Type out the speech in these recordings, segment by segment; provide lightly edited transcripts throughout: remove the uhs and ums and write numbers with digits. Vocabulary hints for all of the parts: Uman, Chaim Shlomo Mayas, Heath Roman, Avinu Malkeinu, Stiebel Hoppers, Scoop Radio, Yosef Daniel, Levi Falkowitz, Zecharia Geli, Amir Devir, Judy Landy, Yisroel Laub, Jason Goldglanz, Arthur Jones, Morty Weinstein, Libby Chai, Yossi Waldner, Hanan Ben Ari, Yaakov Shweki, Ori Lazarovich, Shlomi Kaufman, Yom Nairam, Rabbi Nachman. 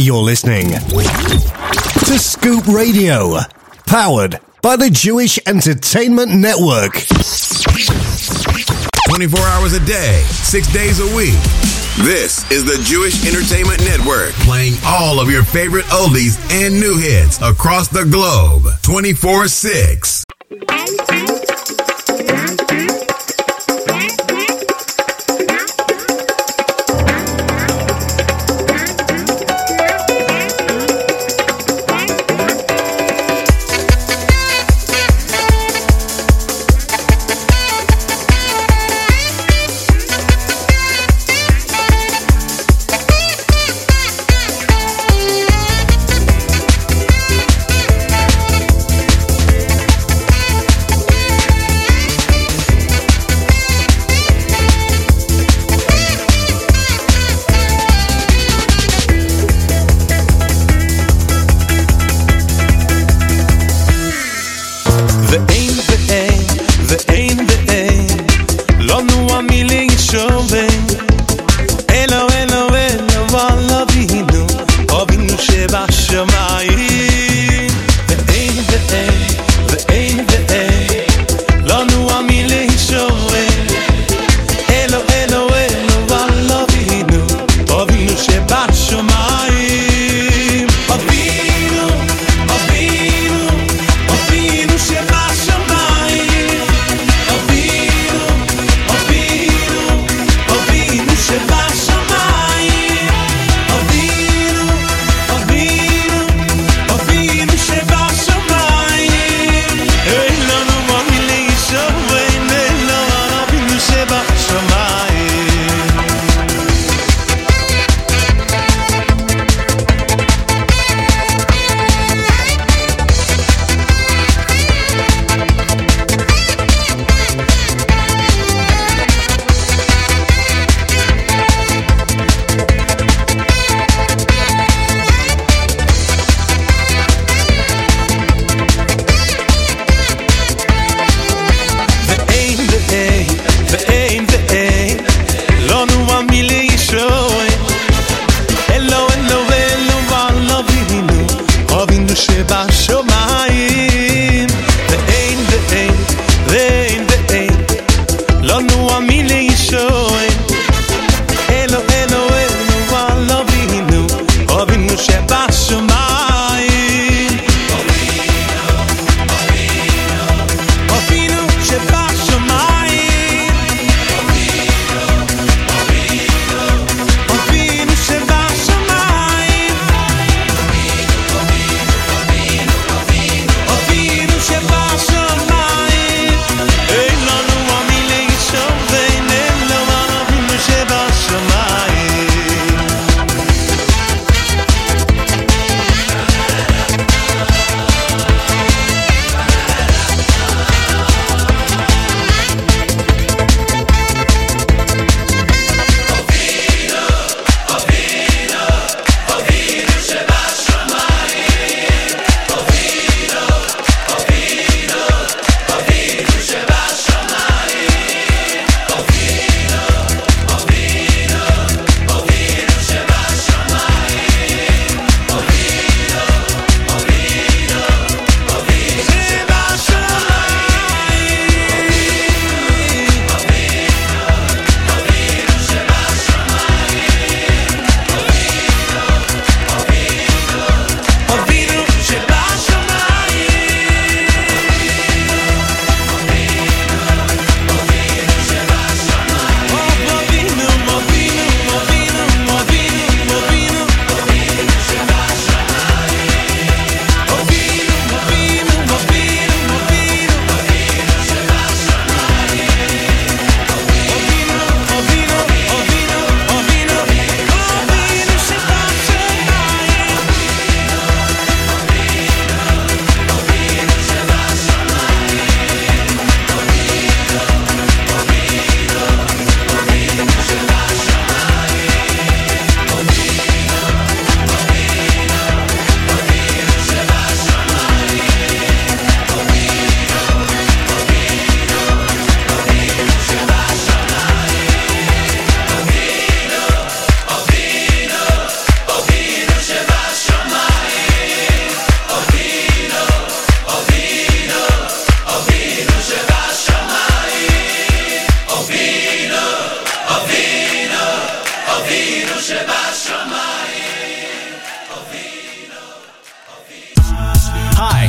You're listening to Scoop Radio, powered by the Jewish Entertainment Network. 24 hours a day, 6 days a week. This is the Jewish Entertainment Network, playing all of your favorite oldies and new hits across the globe, 24/6.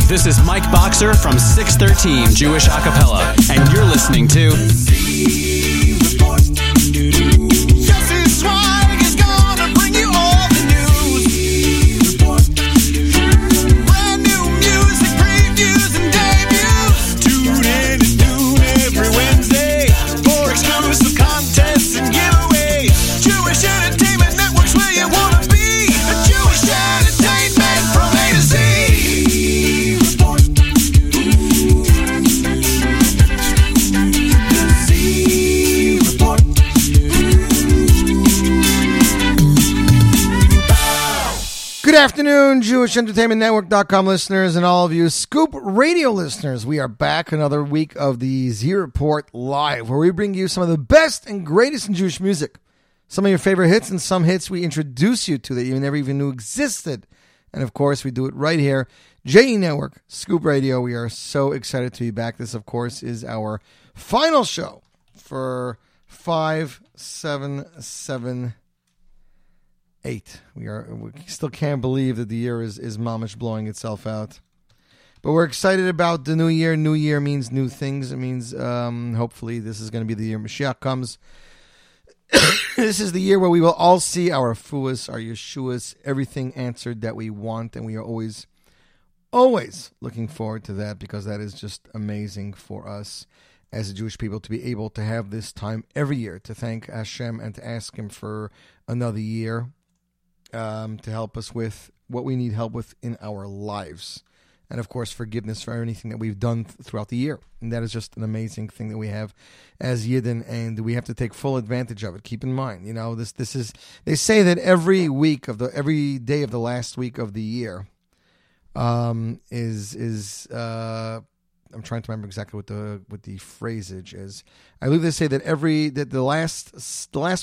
This is Mike Boxer from 613 Jewish Acapella, and you're listening to Z Report. Jesse Swag is gonna bring you all the news. Brand new music, previews, and debuts. Tune in at noon every Wednesday for exclusive contests and giveaways. Jewish Entertainment Network's where you wanna be. The Jewish Entertainment from A to Z. Good afternoon, JewishEntertainmentNetwork.com listeners and all of you Scoop Radio listeners. We are back another week of the Z Report Live, where we bring you some of the best and greatest in Jewish music. Some of your favorite hits and some hits we introduce you to that you never even knew existed. And of course, we do it right here. JE Network, Scoop Radio. We are so excited to be back. This, of course, is our final show for 5778. We still can't believe that the year is mamish blowing itself out, but we're excited about the new year. New year means new things. It means hopefully this is going to be the year Mashiach comes. This is the year where we will all see our fuas, our yeshuas, everything answered that we want, and we are always looking forward to that, because that is just amazing for us as a Jewish people to be able to have this time every year to thank Hashem and to ask Him for another year. To help us with what we need help with in our lives. And, of course, forgiveness for anything that we've done throughout the year. And that is just an amazing thing that we have as Yidden, and we have to take full advantage of it. Keep in mind, you know, this is... They say that every day of the last week of the year I'm trying to remember exactly what the phrasage is. I believe they say that the last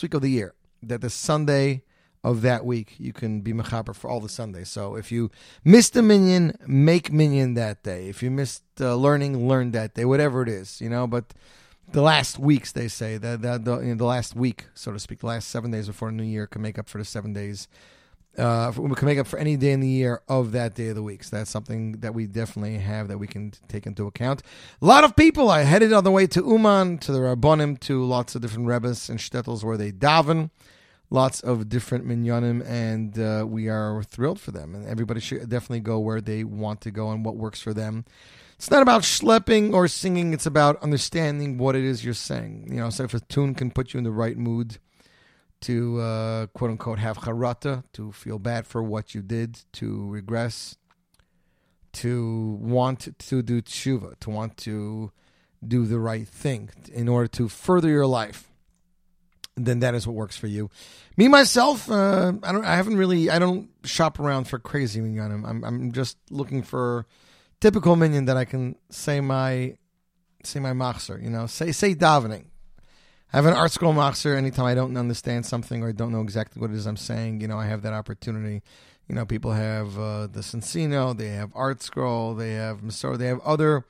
week of the year, that the Sunday of that week, you can be mechaper for all the Sundays. So if you missed a minyan, make minyan that day. If you missed learning, learn that day. Whatever it is, you know. But the last weeks, they say the last week, so to speak, the last 7 days before the new year can make up for the 7 days. Can make up for any day in the year of that day of the week. So that's something that we definitely have that we can take into account. A lot of people are headed on the way to Uman, to the Rabbonim, to lots of different rebbes and shtetls where they daven. Lots of different minyanim, and we are thrilled for them. And everybody should definitely go where they want to go and what works for them. It's not about schlepping or singing. It's about understanding what it is you're saying. You know, so if a tune can put you in the right mood to, quote-unquote, have charata, to feel bad for what you did, to regress, to want to do tshuva, to want to do the right thing in order to further your life, then that is what works for you. Me, myself, I don't shop around for crazy minyanim. I'm just looking for typical minyan that I can say my machzer, you know, say davening. I have an art scroll machzer. Anytime I don't understand something or don't know exactly what it is I'm saying, you know, I have that opportunity. You know, people have the Sensino, they have art scroll, they have Masor, they have other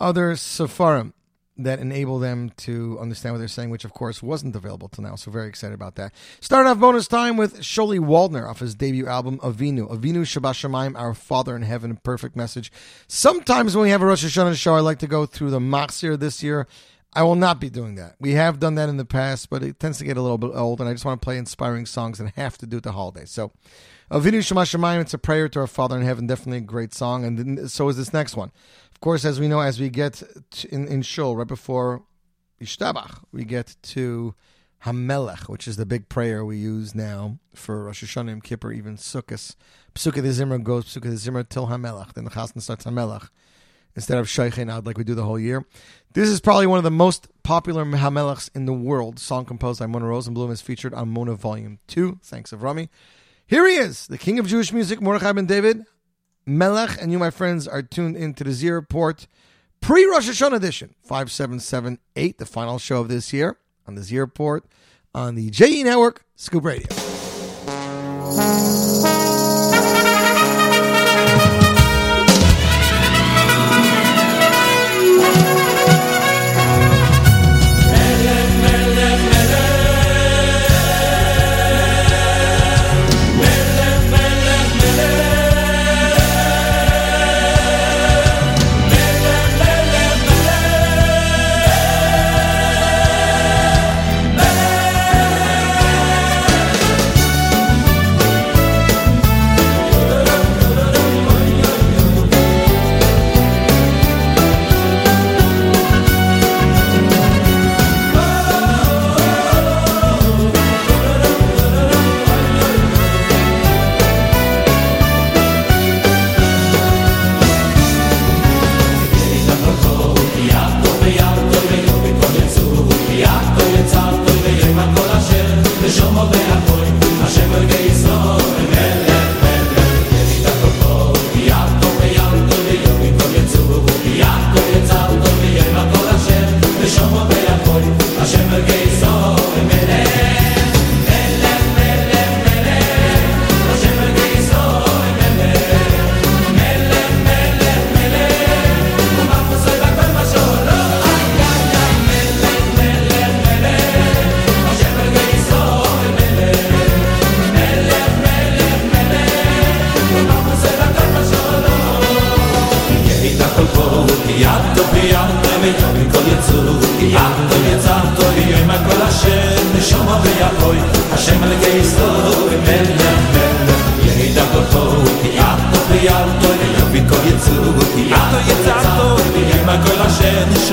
sefarim that enable them to understand what they're saying, which, of course, wasn't available till now. So very excited about that. Started off bonus time with Sholi Waldner off his debut album, Avinu Shabbat Shamayim, Our Father in Heaven, Perfect Message. Sometimes when we have a Rosh Hashanah show, I like to go through the Machzir this year. I will not be doing that. We have done that in the past, but it tends to get a little bit old, and I just want to play inspiring songs and have to do it the holiday. So Avinu Shabbat Shamayim, it's a prayer to our Father in Heaven. Definitely a great song, and so is this next one. Of course, as we know, as we get in Shul, right before Yishtabach, we get to Hamelech, which is the big prayer we use now for Rosh Hashanah, Yom Kippur, even Sukkot. P'sukah de Zimra goes P'sukah de Zimra till Hamelech. Then the Chasna starts Hamelech instead of Sheikhei Nad like we do the whole year. This is probably one of the most popular Hamelechs in the world. Song composed by Mona Rosenblum is featured on Mona Volume 2. Thanks, Avrami. Here he is, the king of Jewish music, Mordechai ben David. Melech, and you, my friends, are tuned into the Z Report pre-Rosh Hashanah edition, 5778, the final show of this year on the Z Report on the JE Network, Scoop Radio.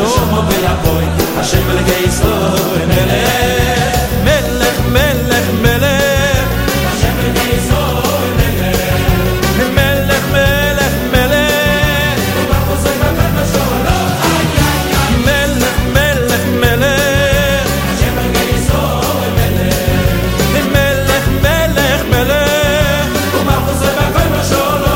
shomo beyakoy Hashem melech Yisroel melech melech melech Hashem melech Yisroel melech melech melech melech ubachosay bakar bashorlo melech melech melech Hashem melech Yisroel melech melech melech ubachosay bakar bashorlo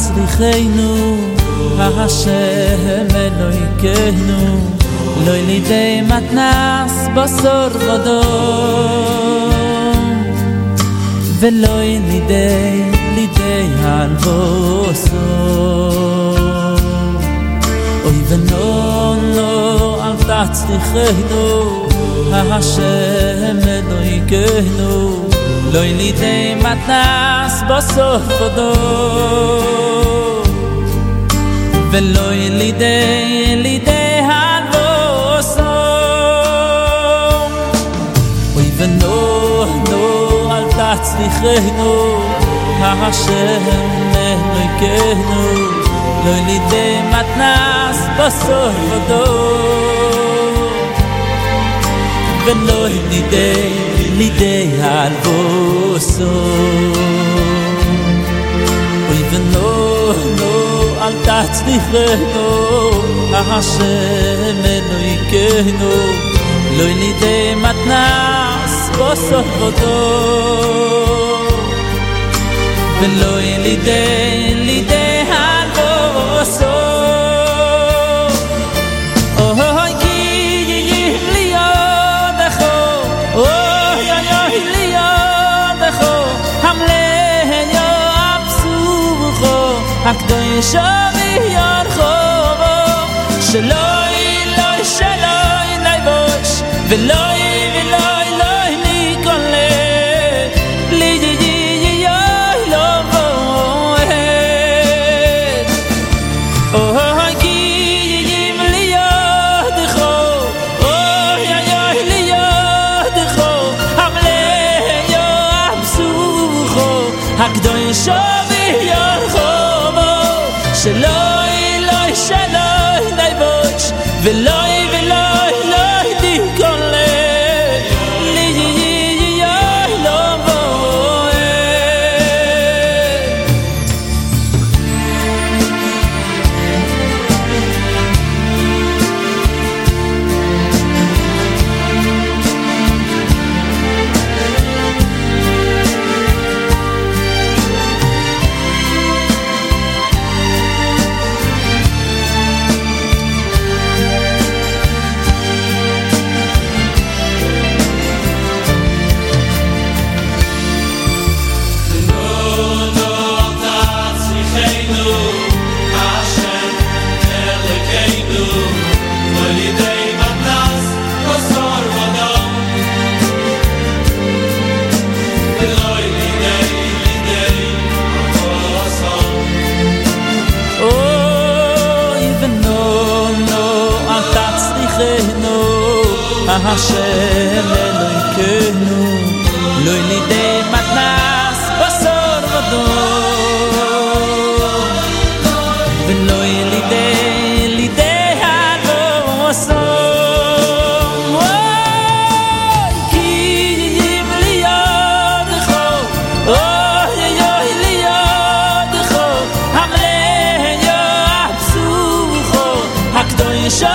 Tzrichenu Hashem Elokeinu lo yidei matnas basor vadom velo yidei lidei halvosom oy venono al tzrichenu Hashem Elokeinu lo yidei matnas basor vadom ולא ילידי הלבוסום אוי ונוהנו אל תצליחנו השם נויקנו לא ילידי מתנס בסוף ודום ולא ילידי הלבוסום אוי ונוהנו אל תצליחנו, השם אלוהינו, לא ילידי מתנ"ס בסוף הדור, ולא ילידי הלבוסות. אוי כי להיות אחו, אוי אוי להיות אחו, המלך יאבסוכו, הקדוש Shaloi loi shaloi lai vosh veloi veloi loi nikole li di di yoi lo vohet oh ki yim li yod kho oh ya yoi li yod kho hamle yo absu kho hakdoy shovi yod kho Hashem Elokeinu lo nidei matnas basor vador velo yelidei lidei hanosor ki yimliyad kho oh yoyliyad kho hamle yo absu kho hakdosh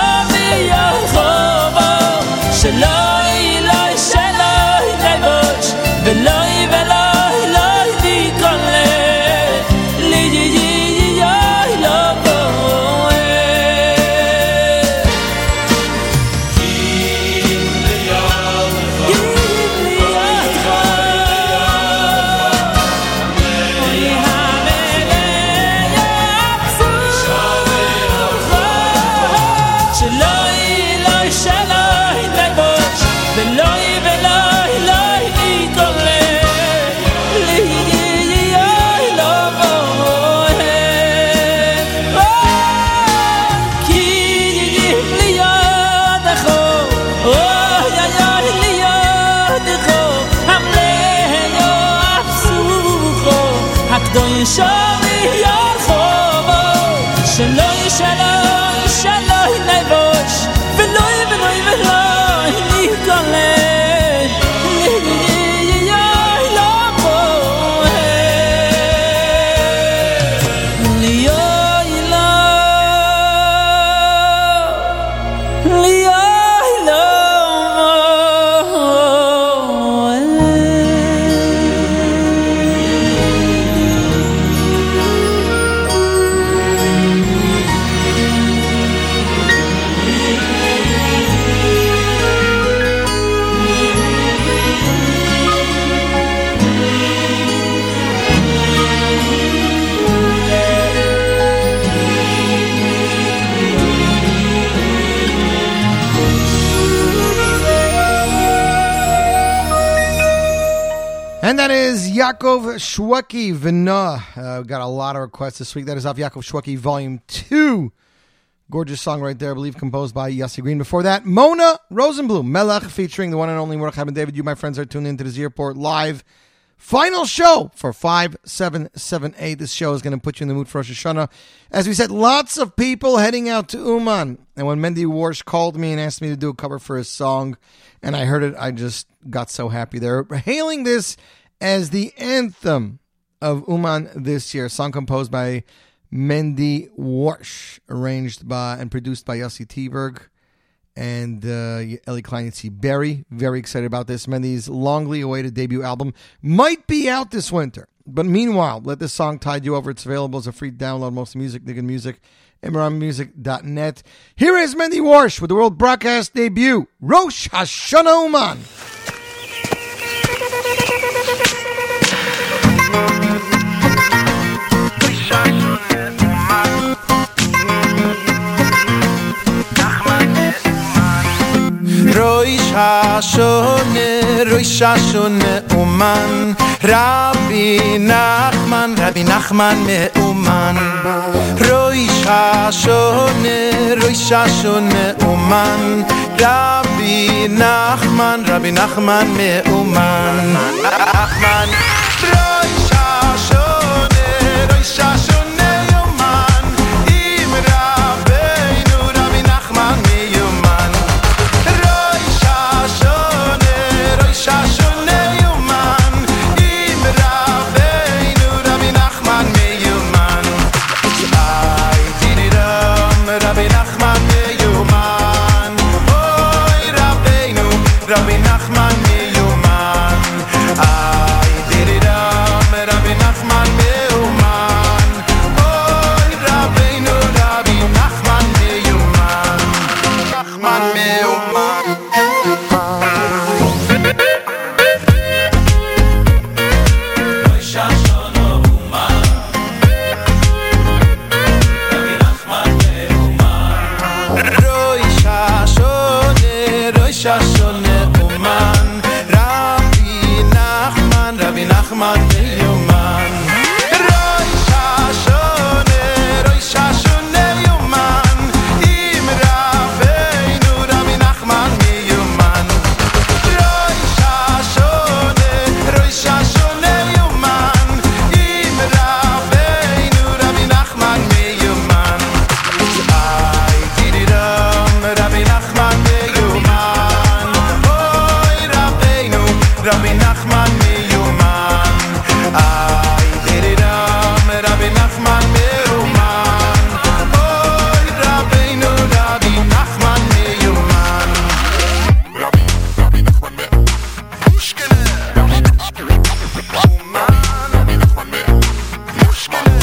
And that is Yaakov Shweki Vina. Got a lot of requests this week. That is off Yaakov Shweki Volume 2. Gorgeous song right there, I believe, composed by Yossi Green. Before that, Mona Rosenblum, Melech, featuring the one and only Mordechai ben David. You, my friends, are tuned into the Z Report Live. Final show for 5778. This show is going to put you in the mood for Rosh Hashanah. As we said, lots of people heading out to Uman. And when Mendy Worch called me and asked me to do a cover for his song, and I heard it, I just got so happy. They're hailing this as the anthem of Uman this year. A song composed by Mendy Worch, arranged by and produced by Yossi Teiberg and Ellie Klein and C. Berry. Very excited about this. Mendy's longly awaited debut album might be out this winter. But meanwhile, let this song tide you over. It's available as a free download. Most music, nigga music, emranmusic.net. Here is Mendy Worch with the world broadcast debut, Rosh Hashanah Uman. Rosh Hashanah Uman, Rabbi Nachman me'uman. Rosh Hashanah Uman, Rabbi Nachman me'uman. Rosh Hashanah Uman, im Rabbeinu Rabbi Nachman me'uman. Rosh Hashanah, Rosh Hashanah Uman, im Rabbeinu Rabbi Nachman me'uman. Eitan Rabbi Nachman me'uman, oy Rabbeinu Rabbi Nachman me'uman. Eitan Rabbi Nachman me'uman. Rabbi Nachman Uman. Ay, Diridam, Rabbi Nachman Uman. Oy, Rabbeinu, Rabbi Nachman Uman. Rabbi Nachman Mushkele. Rabbi Nachman Mushkele.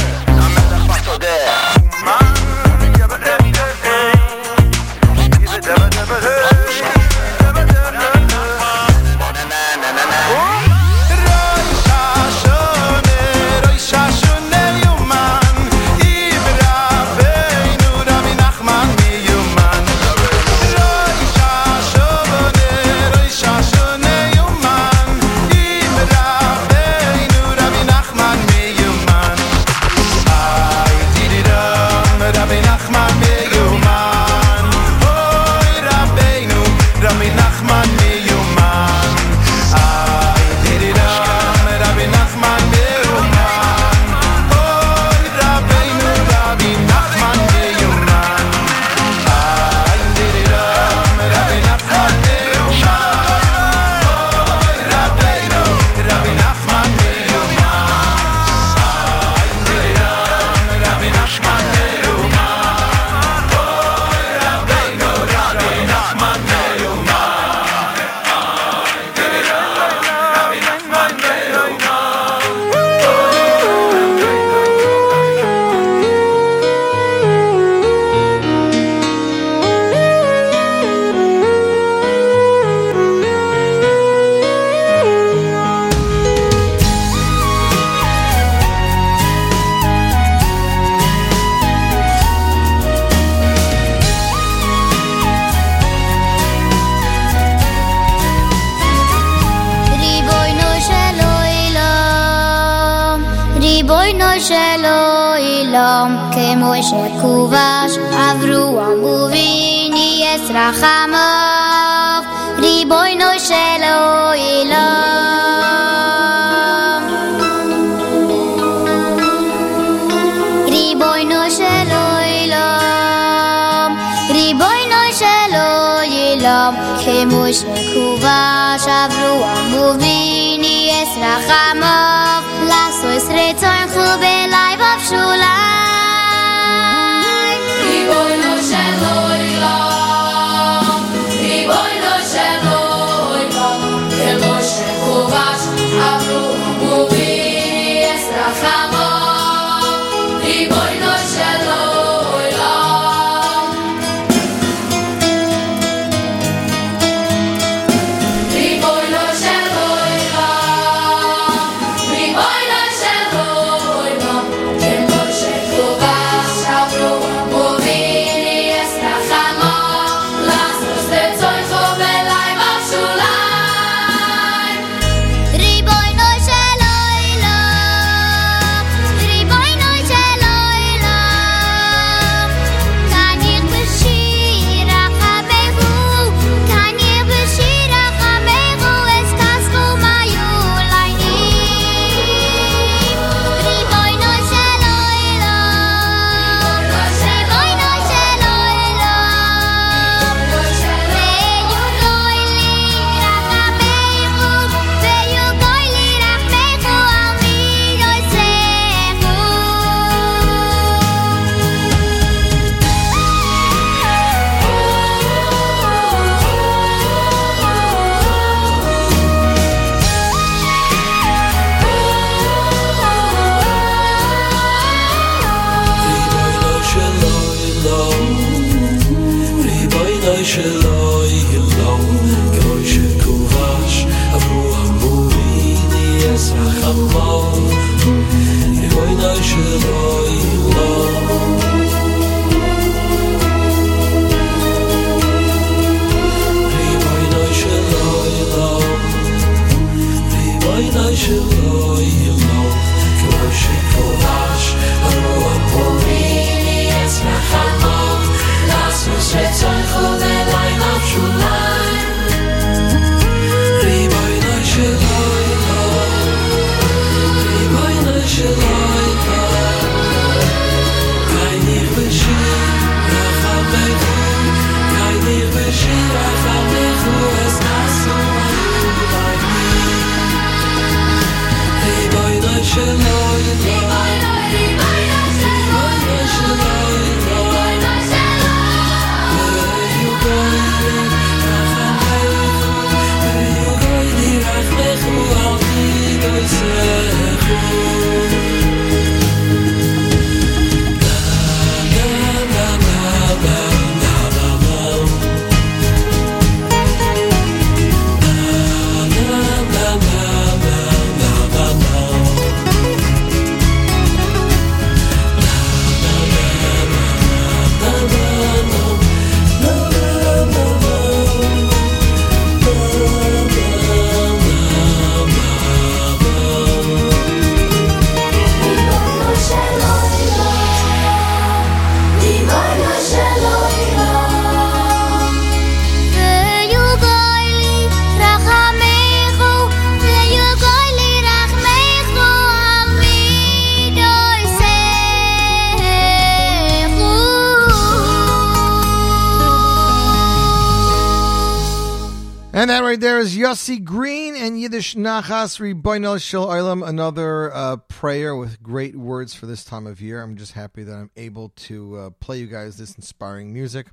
And that right there is Yossi Green and Yiddish Nachas, Ribono Shel Olam, another prayer with great words for this time of year. I'm just happy that I'm able to play you guys this inspiring music.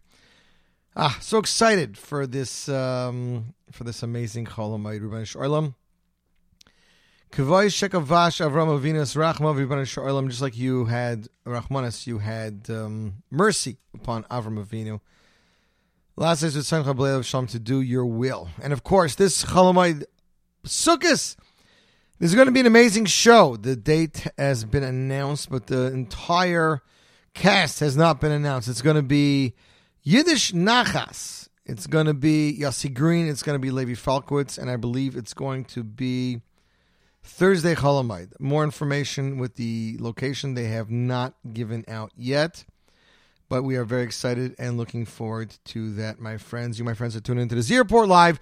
So excited for this amazing Chol Hamoed, Ribono Shel Olam. K'voi shekavash Avram Avinus Rachmav, Ribono Shel Olam. Just like you had Rachmanis, you had mercy upon Avram Avinu. Last days with Simcha B'Leilav Shalom to do your will. And of course, this Chol Hamoed Sukkos, there's going to be an amazing show. The date has been announced, but the entire cast has not been announced. It's going to be Yiddish Nachas. It's going to be Yossi Green. It's going to be Levi Falkowitz. And I believe it's going to be Thursday Chol Hamoed. More information with the location they have not given out yet. But we are very excited and looking forward to that, my friends. You, my friends, are tuning into the Z Report Live,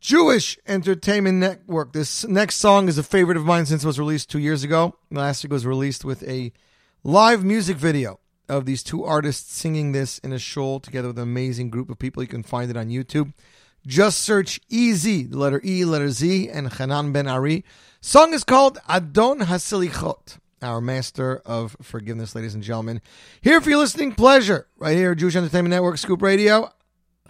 Jewish Entertainment Network. This next song is a favorite of mine since it was released 2 years ago. Last week was released with a live music video of these two artists singing this in a shul together with an amazing group of people. You can find it on YouTube. Just search EZ, the letter E, letter Z, and Hanan Ben Ari. Song is called Adon Hasilichot. Our master of forgiveness, ladies and gentlemen. Here for your listening pleasure. Right here at Jewish Entertainment Network, Scoop Radio.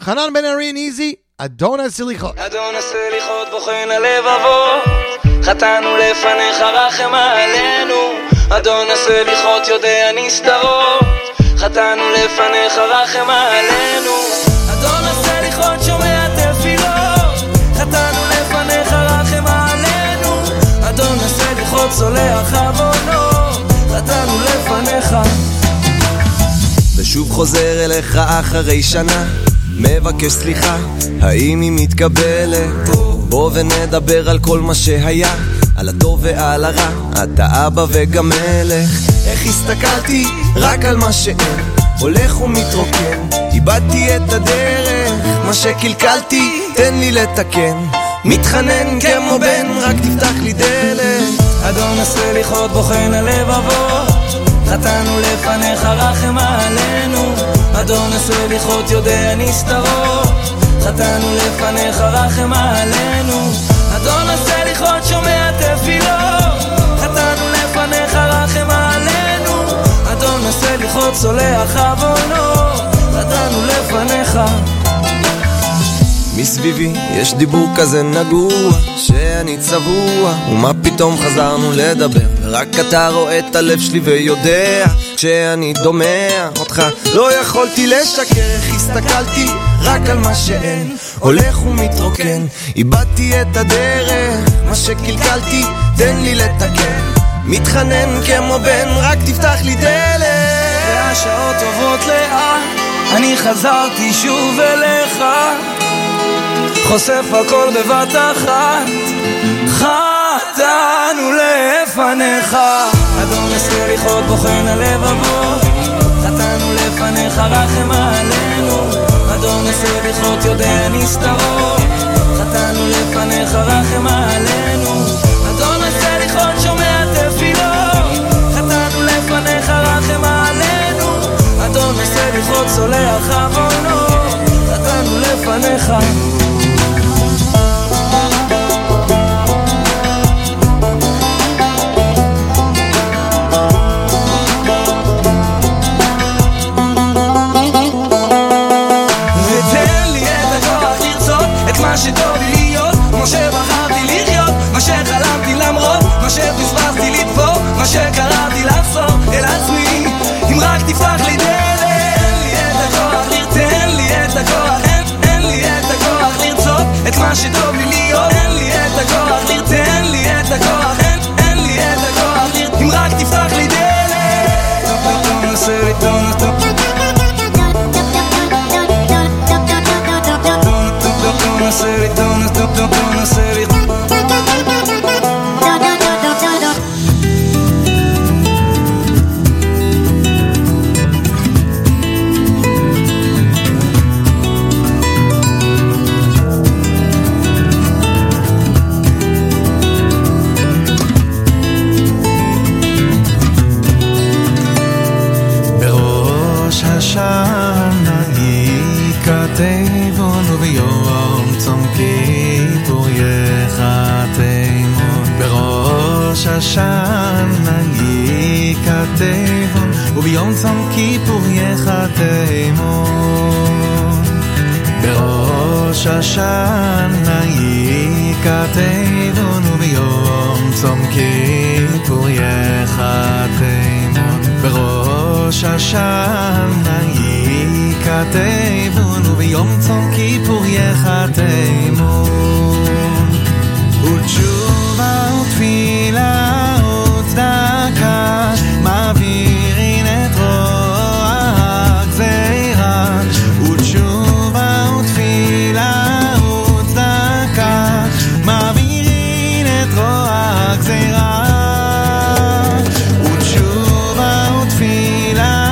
Hanan Ben Ari and EZ, Adon HaSelichot. Adon HaSelichot bochen alevavot. Chatanu lefanecha rachem alenu. Adon HaSelichot yodea nistarot. Chatanu lefanecha rachem alenu. Adon HaSelichot shomea tefilot. Chatanu lefanecha rachem alenu. Adon HaSelichot soleach avono. חתנו לפניך ושוב חוזר אליך אחרי שנה מבקש סליחה האם היא מתקבלת בוא ונדבר על כל מה שהיה על הטוב ועל הרע אתה אבא וגם מלך איך הסתכלתי רק על מה שאין הולך ומתרוקן איבדתי את הדרך מה שקלקלתי תן לי לתקן מתחנן כמו בן רק תפתח לי דלת אדון הסליחות בוחן הלבבות חתנו לפניך רחם עלינו אדון הסליחות יודע נסתרות חתנו לפניך רחם עלינו אדון הסליחות שומע תפילות חתנו לפניך רחם עלינו אדון הסליחות סולח עוונות חתנו לפניך מסביבי יש דיבור כזה נגוע שאני צבוע ומה פתאום חזרנו לדבר רק אתה רואה את הלב שלי ויודע כשאני דומע אותך לא יכולתי לשקר איך הסתכלתי רק על מה שאין הולך ומתרוקן איבדתי את הדרך מה שקלקלתי תן לי לתקן מתחנן כמו בן רק תפתח לי דלת והשעות עוברות לאט אני חזרתי שוב אליך חושף הכל בבת אחת חתנו לפניך אדון הסליחות בוחן הלבבות חתנו לפניך רחם עלינו אדון הסליחות יודע נסתרות חתנו לפניך רחם עלינו אדון הסליחות שומע תפילות חתנו לפניך רחם עלינו אדון הסליחות סולח עוונות חתנו לפניך מה שטוב לי להיות אין לי את הכוח, תן לי את הכוח אין לי את הכוח, אם רק תפתח לי דלת לא נעשה לי לא נעשה לי וביום צום כיפור יחתמו בראש השנה יכתבון וביום צום כיפור יחתמו בראש השנה יכתבון וביום צום כיפור יחתמו ותשובה ותפילה וצדקה מעבירים את רוח גזירה ותשובה ותפילה וצדקה מעבירים את רוח גזירה ותשובה ותפילה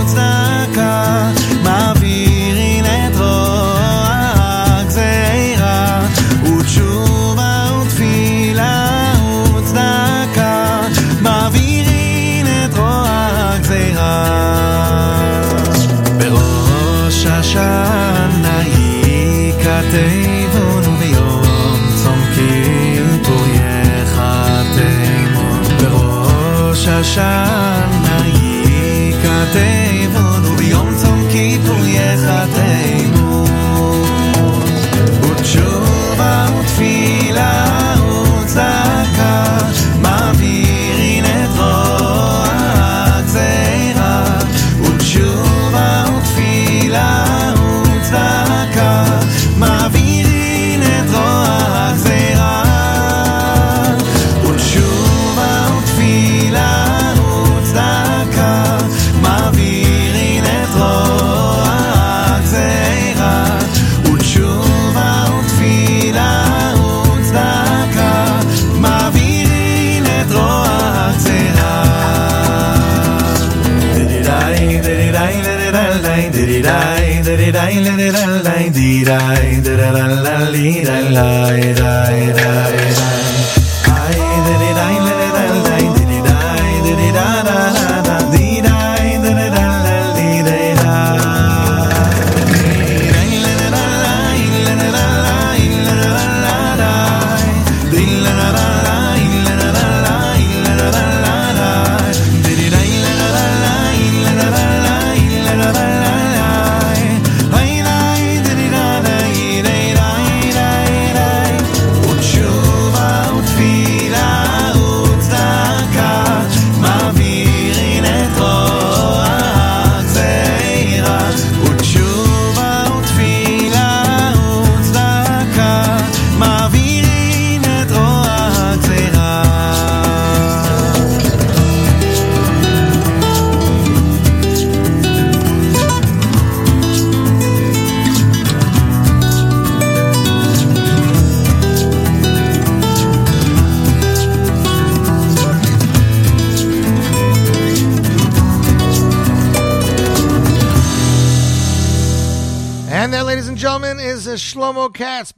וצדקה מעבירים את רוח גזירה ותשובה ותפילה וצדקה מעבירים את רוע הגזירה בראש השנה יכתבון וביום צום כיפור יחתמון בראש השנה יכתבון וביום צום כיפור יחתמון ותשובה ותפילה וצדקה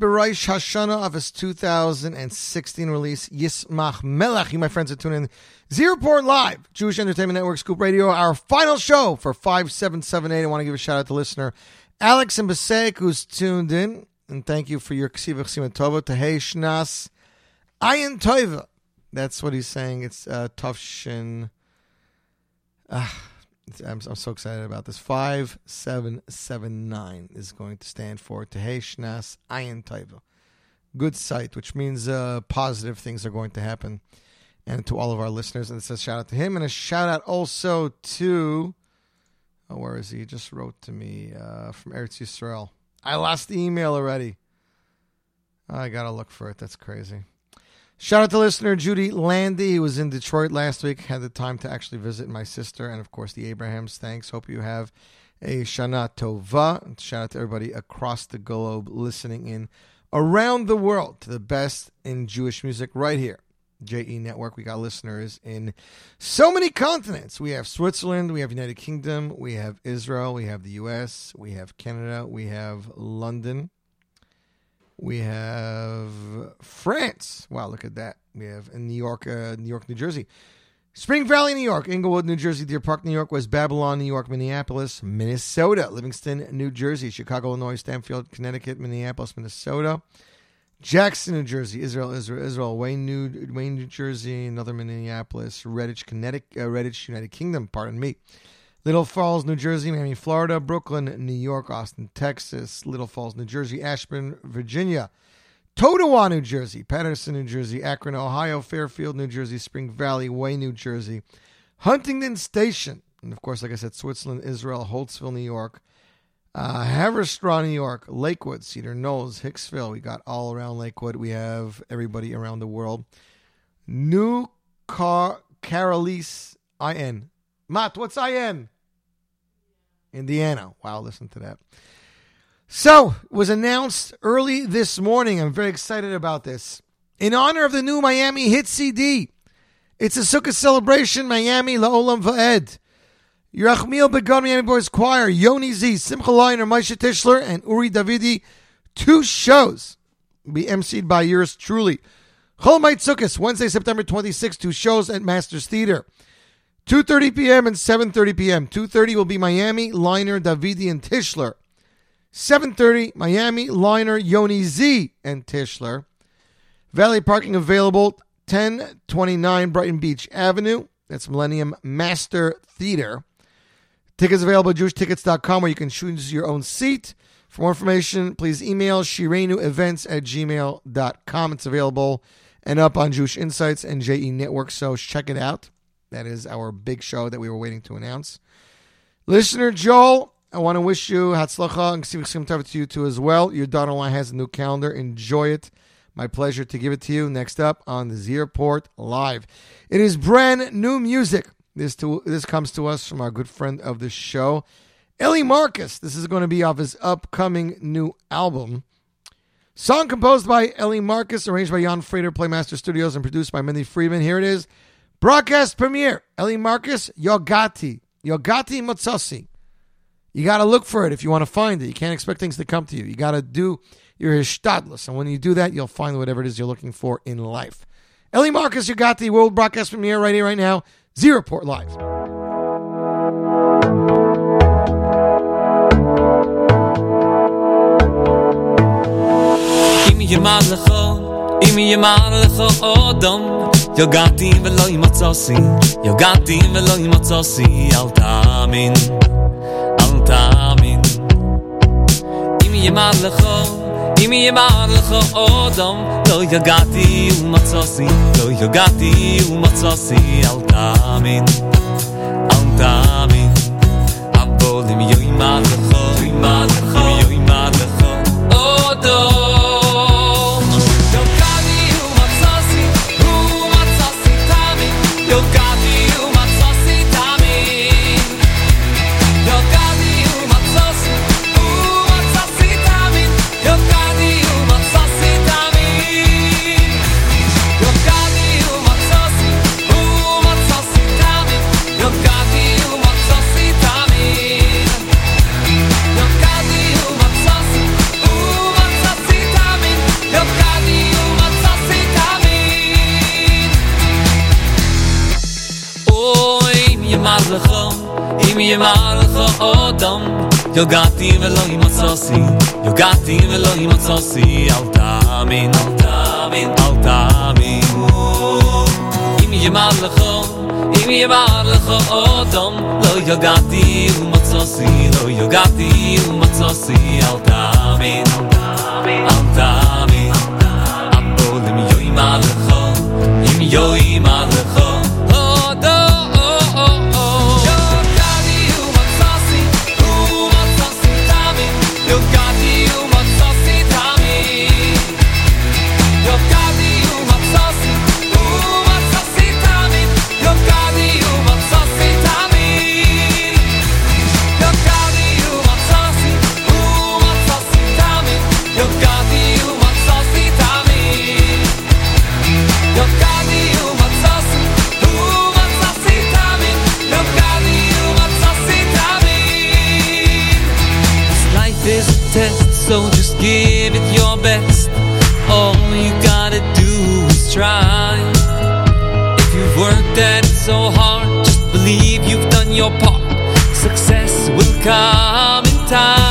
Rosh Hashanah of his 2016 release, Yismach Melech. You, my friends, are tuning in. Z Report Live, Jewish Entertainment Network, Scoop Radio, our final show for 5778. I want to give a shout out to listener Alex and Basek, who's tuned in. And thank you for your Ksiva Chsima Tova, Tehei Shnas, Ayin Tova. That's what he's saying. It's Tavshin. I'm so excited about this. 5779 is going to stand for Tehei Shnas Ayin Tova. Good sight, which means positive things are going to happen. And to all of our listeners, and it says shout out to him. And a shout out also to, where is he? He just wrote to me from Eretz Yisrael. I lost the email already. I got to look for it. That's crazy. Shout out to listener Judy Landy, who was in Detroit last week. Had the time to actually visit my sister and, of course, the Abrahams. Thanks. Hope you have a Shana Tova. And shout out to everybody across the globe listening in around the world to the best in Jewish music right here. JE Network. We got listeners in so many continents. We have Switzerland, we have United Kingdom, we have Israel, we have the US, we have Canada, we have London, we have France. Wow, look at that. We have in New York, New Jersey, Spring Valley, New York, Englewood, New Jersey, Deer Park, New York, West Babylon, New York, Minneapolis, Minnesota, Livingston, New Jersey, Chicago, Illinois, Stamford, Connecticut, Minneapolis, Minnesota, Jackson, New Jersey, Israel, Wayne, New Jersey, another Minneapolis, Redditch, United Kingdom, pardon me, Little Falls, New Jersey, Miami, Florida, Brooklyn, New York, Austin, Texas, Little Falls, New Jersey, Ashburn, Virginia, Totowa, New Jersey, Patterson, New Jersey, Akron, Ohio, Fairfield, New Jersey, Spring Valley, Wayne, New Jersey, Huntington Station, and of course, like I said, Switzerland, Israel, Holtzville, New York, Haverstraw, New York, Lakewood, Cedar Knolls, Hicksville. We got all around Lakewood. We have everybody around the world. New Carolise, IN. Matt, what's IN? Indiana. Wow, listen to that. So, it was announced early this morning. I'm very excited about this. In honor of the new Miami hit CD, it's a Sukkah celebration, Miami La'olam Va'ed. Yerachmiel Begun, Miami Boys Choir, Yoni Z, Simcha Liner, Maisha Tischler, and Uri Davidi. 2 shows be emceed by yours truly. Chol Sukkos, Wednesday, September 26th, 2 shows at Masters Theater. 2:30 p.m. and 7:30 p.m. 2:30 will be Miami, Liner, Davidi, and Tischler. 7:30, Miami, Liner, Yoni Z, and Tischler. Valet parking available, 1029 Brighton Beach Avenue. That's Millennium Master Theater. Tickets available at JewishTickets.com, where you can choose your own seat. For more information, please email shirenuevents@gmail.com. It's available and up on Jewish Insights and JE Network, so check it out. That is our big show that we were waiting to announce. Listener Joel, I want to wish you Hatzlacha and Ksivik Sim Tov to you too as well. Your daughter-in-law has a new calendar. Enjoy it. My pleasure to give it to you. Next up on the Z Report Live. It is brand new music. This comes to us from our good friend of the show, Ellie Marcus. This is going to be off his upcoming new album. Song composed by Ellie Marcus, arranged by Jan Freder, Playmaster Studios, and produced by Mendy Friedman. Here it is. Broadcast premiere. Ellie Marcus, Yogati Motsasi. You got to look for it if you want to find it. You can't expect things to come to you. You got to do your hishtadlus. And when you do that, you'll find whatever it is you're looking for in life. Ellie Marcus, Yogati, world broadcast premiere right here, right now. Z Report Live. Al tamin abolim yoy malcho odom. Yogati velo imatsasi al tamin Imi yemalcho odom lo yogati umatsasi al tamin abolim yoimalcho imi yoimalcho odom. Yogati umatsasi tamin. so hard. Just believe you've done your part. Success will come in time.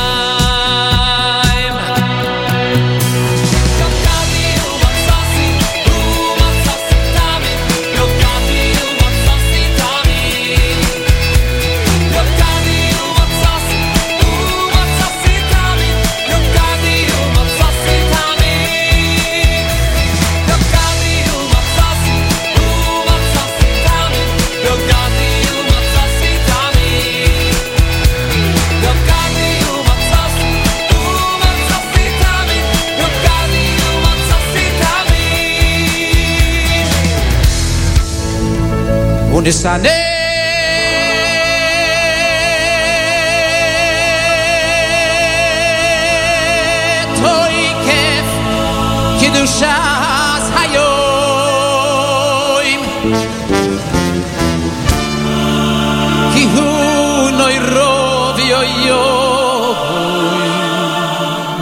Und es sah nicht Toikef Kedushas Hayoim Ki hu noiro v'yoyoim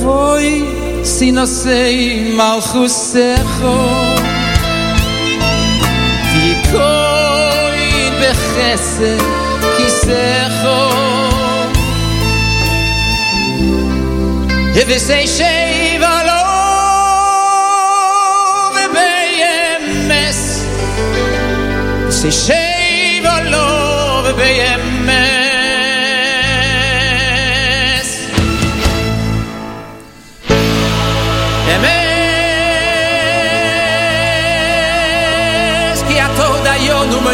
Voi Sinosei Malchusecho Tikoin Bechesed Kisecho Hevesei Shevalo Vebeyemes Hevesei Shevalo Vebeyemes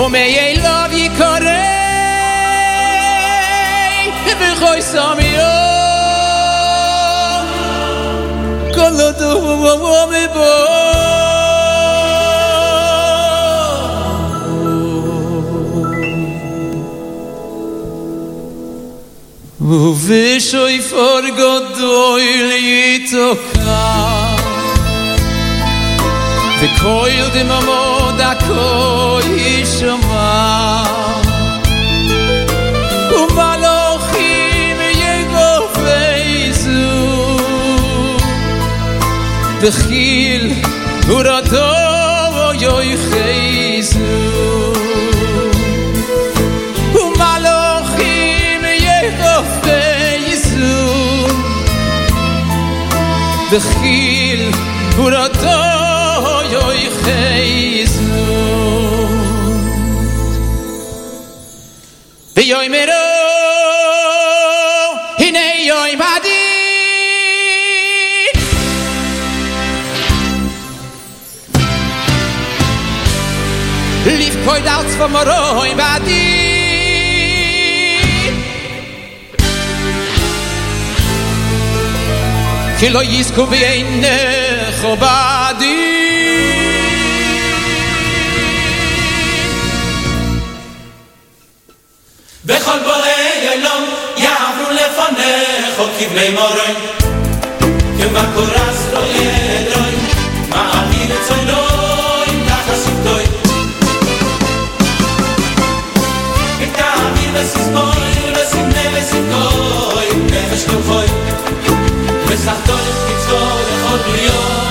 Omei love you korei V'choi samio Kolodu v'omibo Uvishoi forgodoi litoka וכל דממות הכל ישמע ומלוכים יגופזו דחיל ורדו יחזו ומלוכים יגופזו דחיל ורדו Yoy mero hine yoy madin Lief koid out for moroy madin Ki lo yisku v'yene chobadin בכל בוראי אלום יעברו לפניך או כבני מורוי כמקורס לא ידוי מעתי לצוי לא אם תחשוב דוי ותעמיר וסיסבוי וסמנה וסמכוי נפש כוחוי וסחתוי ותקצוי לכל בליון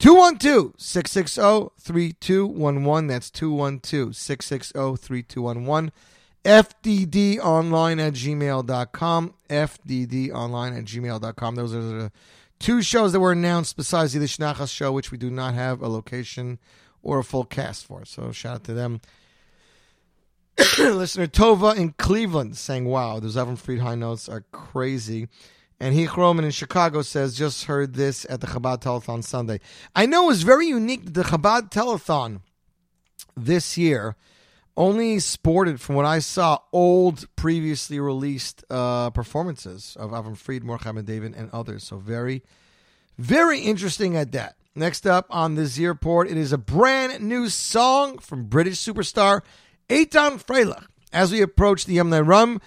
212-660-3211. That's 212-660-3211. FDDonline@gmail.com. FDDonline@gmail.com. Those are the 2 shows that were announced besides the Yiddish Nachas show, which we do not have a location or a full cast for. So shout out to them. Listener Tova in Cleveland saying, wow, those Avram Fried high notes are crazy. And Heath Roman in Chicago says, just heard this at the Chabad Telethon Sunday. I know it was very unique, the Chabad Telethon this year. only sported, from what I saw, old, previously released performances of Avram Fried, Mordechai ben David, and others. So very, very interesting at that. Next up on the Z Report, it is a brand new song from British superstar Eitan Freylach. As we approach the Yom Rum,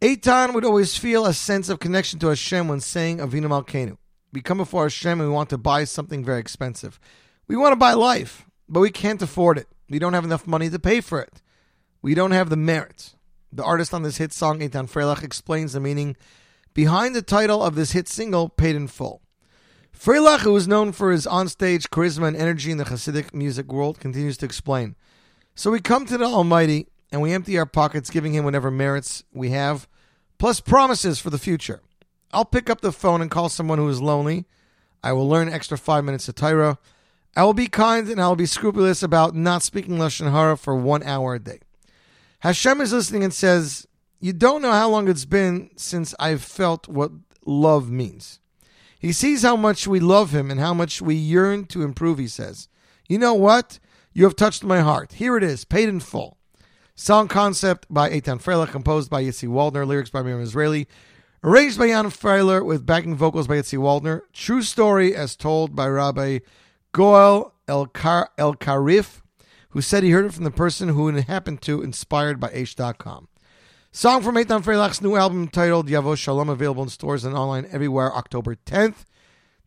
Eitan would always feel a sense of connection to Hashem when saying Avinu Malkeinu. We come before Hashem and we want to buy something very expensive. We want to buy life, but we can't afford it. We don't have enough money to pay for it. We don't have the merit. The artist on this hit song, Eitan Freylach, explains the meaning behind the title of this hit single, Paid in Full. Freylach, who is known for his onstage charisma and energy in the Hasidic music world, continues to explain. So we come to the Almighty and we empty our pockets, giving him whatever merits we have, plus promises for the future. I'll pick up the phone and call someone who is lonely. I will learn extra 5 minutes of Torah. I will be kind and I will be scrupulous about not speaking Lashon Hara for 1 hour a day. Hashem is listening and says, you don't know how long it's been since I've felt what love means. He sees how much we love him and how much we yearn to improve, he says. You know what? You have touched my heart. Here it is, paid in full. Song concept by Eitan Freylach, composed by Yossi Waldner, lyrics by Miriam Israeli, arranged by Jan Freder with backing vocals by Yossi Waldner. True story as told by Rabbi Goel El-Karif, who said he heard it from the person who it happened to, inspired by H.com. Song from Eitan Freylach's new album titled Yavo Shalom, available in stores and online everywhere October 10th.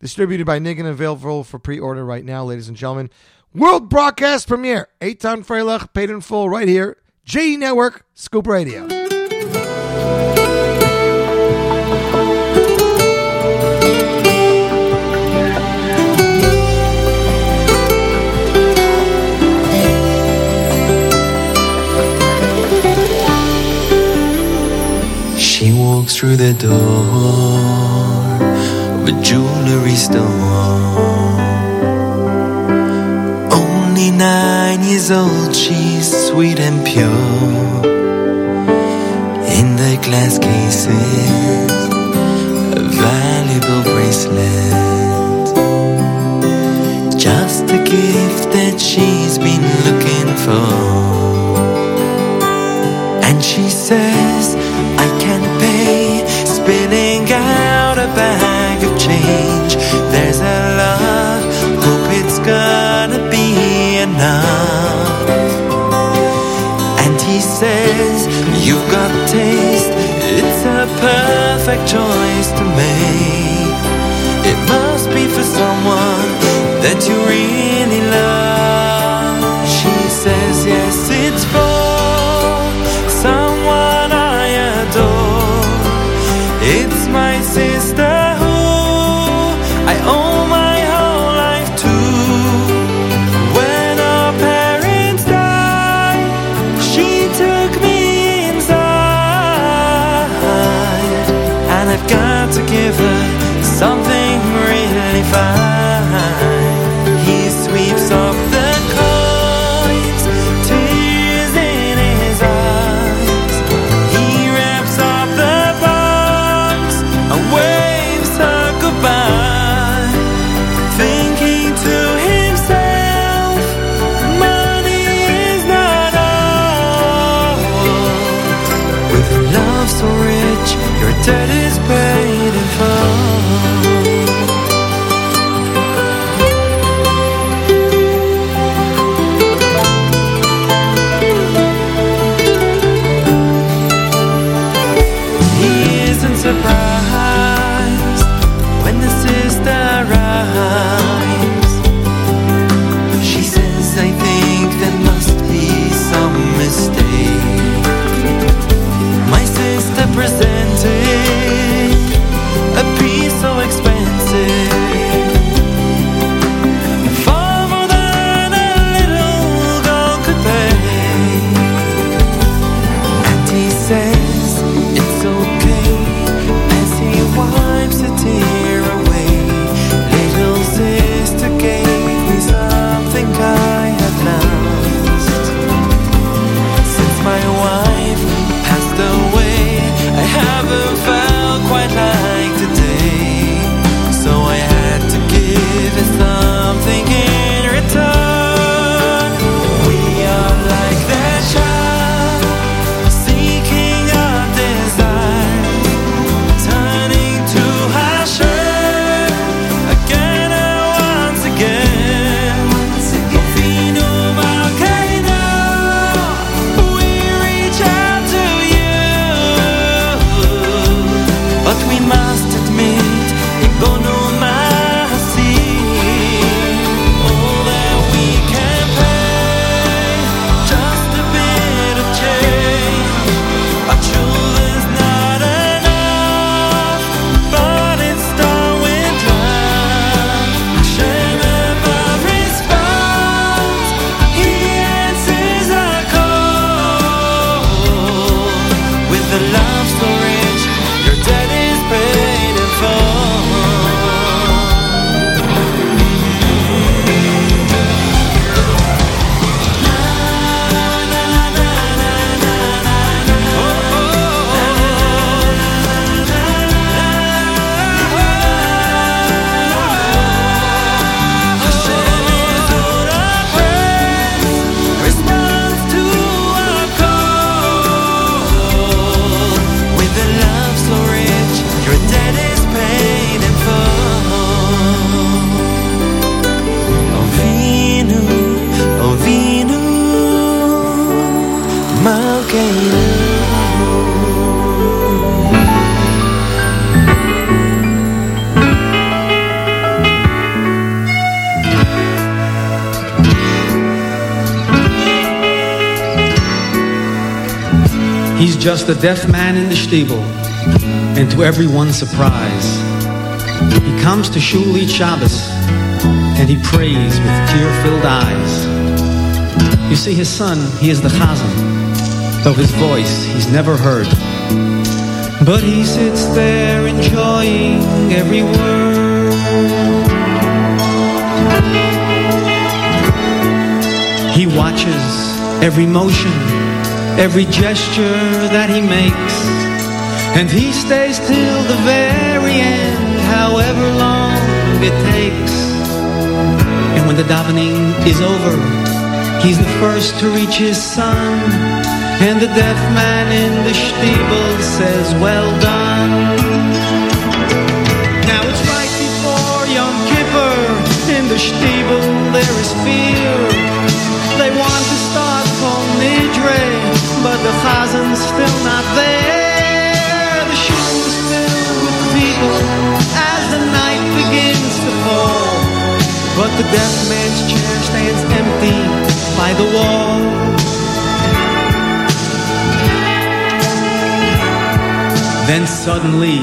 Distributed by Niggin, available for pre-order right now, ladies and gentlemen. World broadcast premiere, Eitan Freylach, Paid in Full, right here. JE Network, Scoop Radio. She walks through the door of a jewelry store. Only 9 years old, she's sweet and pure. In the glass cases, a valuable bracelet, just a gift that she's been looking for. And she says, I can't pay, spilling out a bag of change. There's a lot, hope it's gonna be enough. And he says, you've got taste, it's a perfect choice to make. It must be for someone that you really love. She says, yes, it's for someone I adore. It's my sister who I owe my whole life to. When our parents died, she took me inside, and I've got to give her something really fine. He sweeps off the coins, tears in his eyes. He wraps up the box and waves her goodbye, thinking to himself, money is not all. With love so rich, your debt is paid in full. he's just a deaf man in the Stiebel, and to everyone's surprise, he comes to shul each Shabbos, and he prays with tear-filled eyes. You see, his son, he is the chazan, though his voice he's never heard. But he sits there enjoying every word. He watches every motion, every gesture that he makes, and he stays till the very end, however long it takes. And when the davening is over, he's the first to reach his son. And the deaf man in the Stiebel says, well done. Now it's right before Yom Kippur. In the Stiebel there is fear. They want to start Kol Nidre, but the chazan's still not there. The shul is filled with people as the night begins to fall, but the deaf man's chair stands empty by the wall. Then suddenly,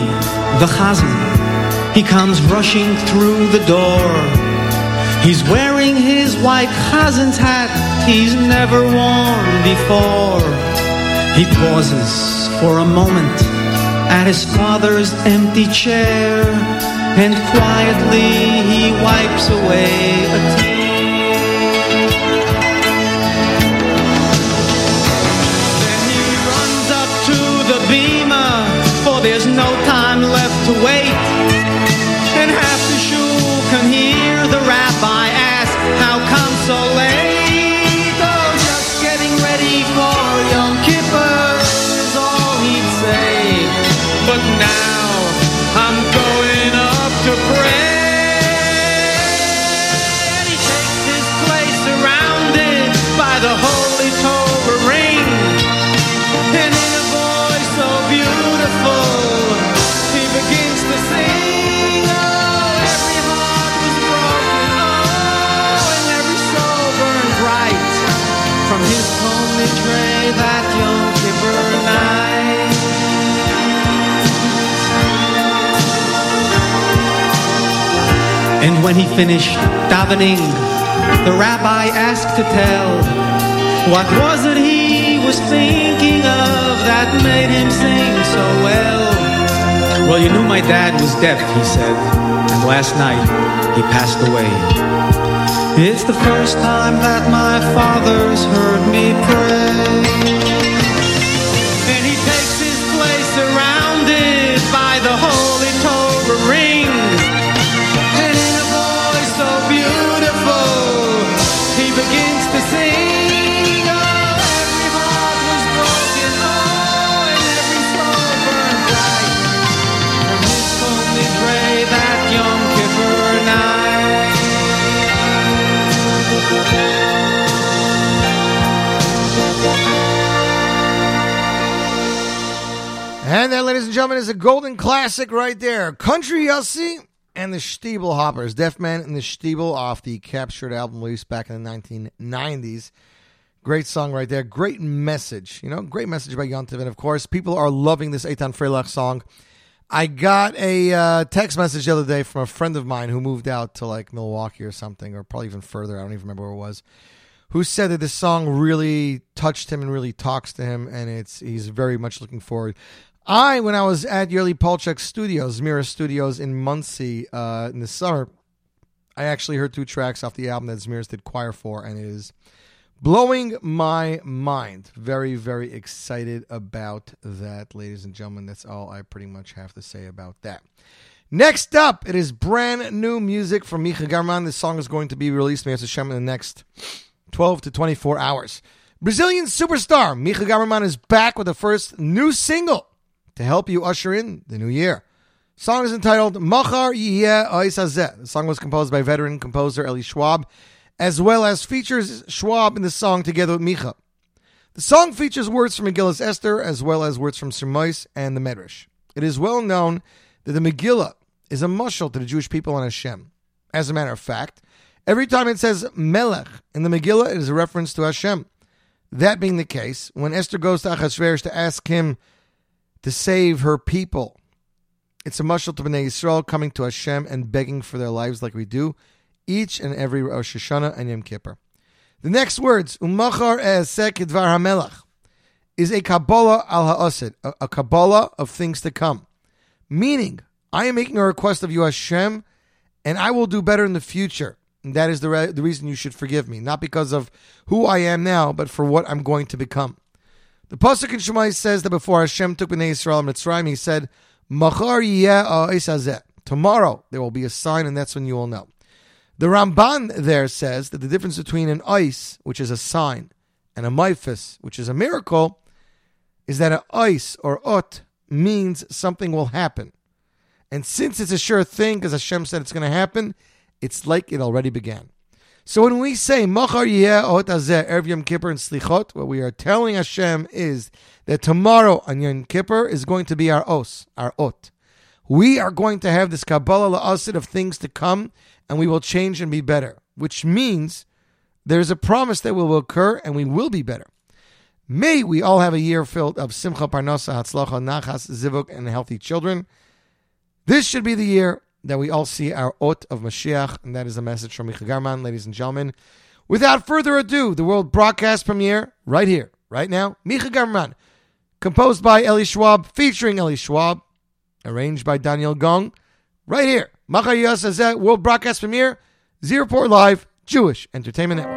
the chazan, he comes rushing through the door. He's wearing his white chazan's hat he's never worn before. He pauses for a moment at his father's empty chair, and quietly he wipes away a tear. Then he runs up to the bima, for there's no time left to wait. And half the shul can hear the rabbi ask, how come so late? Oh, just getting ready for Yom Kippur is all he'd say. But now I'm going up to pray. And he takes his place surrounded by the holy Tova ring. And in a voice so beautiful, he begins to sing. Oh, every heart was broken, oh, and every soul burned bright from his lonely tray that Yom Kippur night. And when he finished davening, the rabbi asked to tell, what was it he was thinking of that made him sing so well? Well, you knew my dad was deaf, he said, and last night he passed away. It's the first time that my father's heard me pray. And he takes his place surrounded by the holy Tova ring. And in a voice so beautiful, he begins to sing. And that, ladies and gentlemen, is a golden classic right there. Country Yossi and the Stiebel Hoppers. Deaf Man in the Stiebel, off the Captured album released back in the 1990s. Great song right there. Great message. You know, great message by Yontiv. And, of course, people are loving this Eitan Freylach song. I got a text message the other day from a friend of mine who moved out to, like, Milwaukee or something, or probably even further. I don't even remember where it was. Who said that this song really touched him and really talks to him, and he's very much looking forward. When I was at Yerli Palchuk's studios, Mira Studios in Muncie in the summer, I actually heard two tracks off the album that Zmiris did choir for, and it is blowing my mind. Very, very excited about that, ladies and gentlemen. That's all I pretty much have to say about that. Next up, it is brand new music from Micha Garmann. This song is going to be released, Me'ez Hashem, in the next 12 to 24 hours. Brazilian superstar Micha Garmann is back with the first new single to help you usher in the new year. The song is entitled Machar Yiheh Ois Hazeh. The song was composed by veteran composer Eli Schwab, as well as features Schwab in the song together with Micha. The song features words from Megillas Esther, as well as words from Sirmois and the Medrash. It is well known that the Megillah is a mushal to the Jewish people on Hashem. As a matter of fact, every time it says Melech in the Megillah, it is a reference to Hashem. That being the case, when Esther goes to Achashverosh to ask him to save her people, it's a mashal to Bnei Yisrael coming to Hashem and begging for their lives like we do each and every Rosh Hashanah and Yom Kippur. The next words, Umachar e'aseh k'dvar hamelach, is a Kabbalah al ha'ased, a Kabbalah of things to come. Meaning, I am making a request of you, Hashem, and I will do better in the future. And that is the reason you should forgive me, not because of who I am now, but for what I'm going to become. The Pasuk in Shemai says that before Hashem took Bnei Yisrael and Mitzrayim, he said, tomorrow there will be a sign, and that's when you will know. The Ramban there says that the difference between an ois, which is a sign, and a meifus, which is a miracle, is that an ois or ot means something will happen. And since it's a sure thing, because Hashem said it's going to happen, it's like it already began. So when we say Machar Yeh Ot Hazeh Erev Yom Kippur and Slichot, what we are telling Hashem is that tomorrow on Yom Kippur is going to be our Os, our Ot. We are going to have this Kabbalah La'asid of things to come, and we will change and be better, which means there is a promise that will occur and we will be better. May we all have a year filled of Simcha, Parnasa, Hatzlacha, Nachas, Zivuk, and healthy children. This should be the year that we all see our Ot of Mashiach, and that is a message from Micha Garmann, ladies and gentlemen. Without further ado, the world broadcast premiere, right here, right now, Micha Garmann, composed by Eli Schwab, featuring Eli Schwab, arranged by Daniel Gong, right here, Machar Yeh Ot Hazeh, world broadcast premiere, Z Report Live, Jewish Entertainment Network.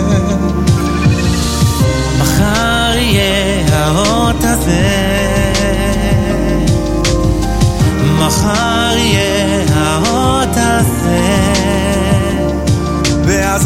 מחר יהיה האות הזה. מחר יהיה האות הזה. ואז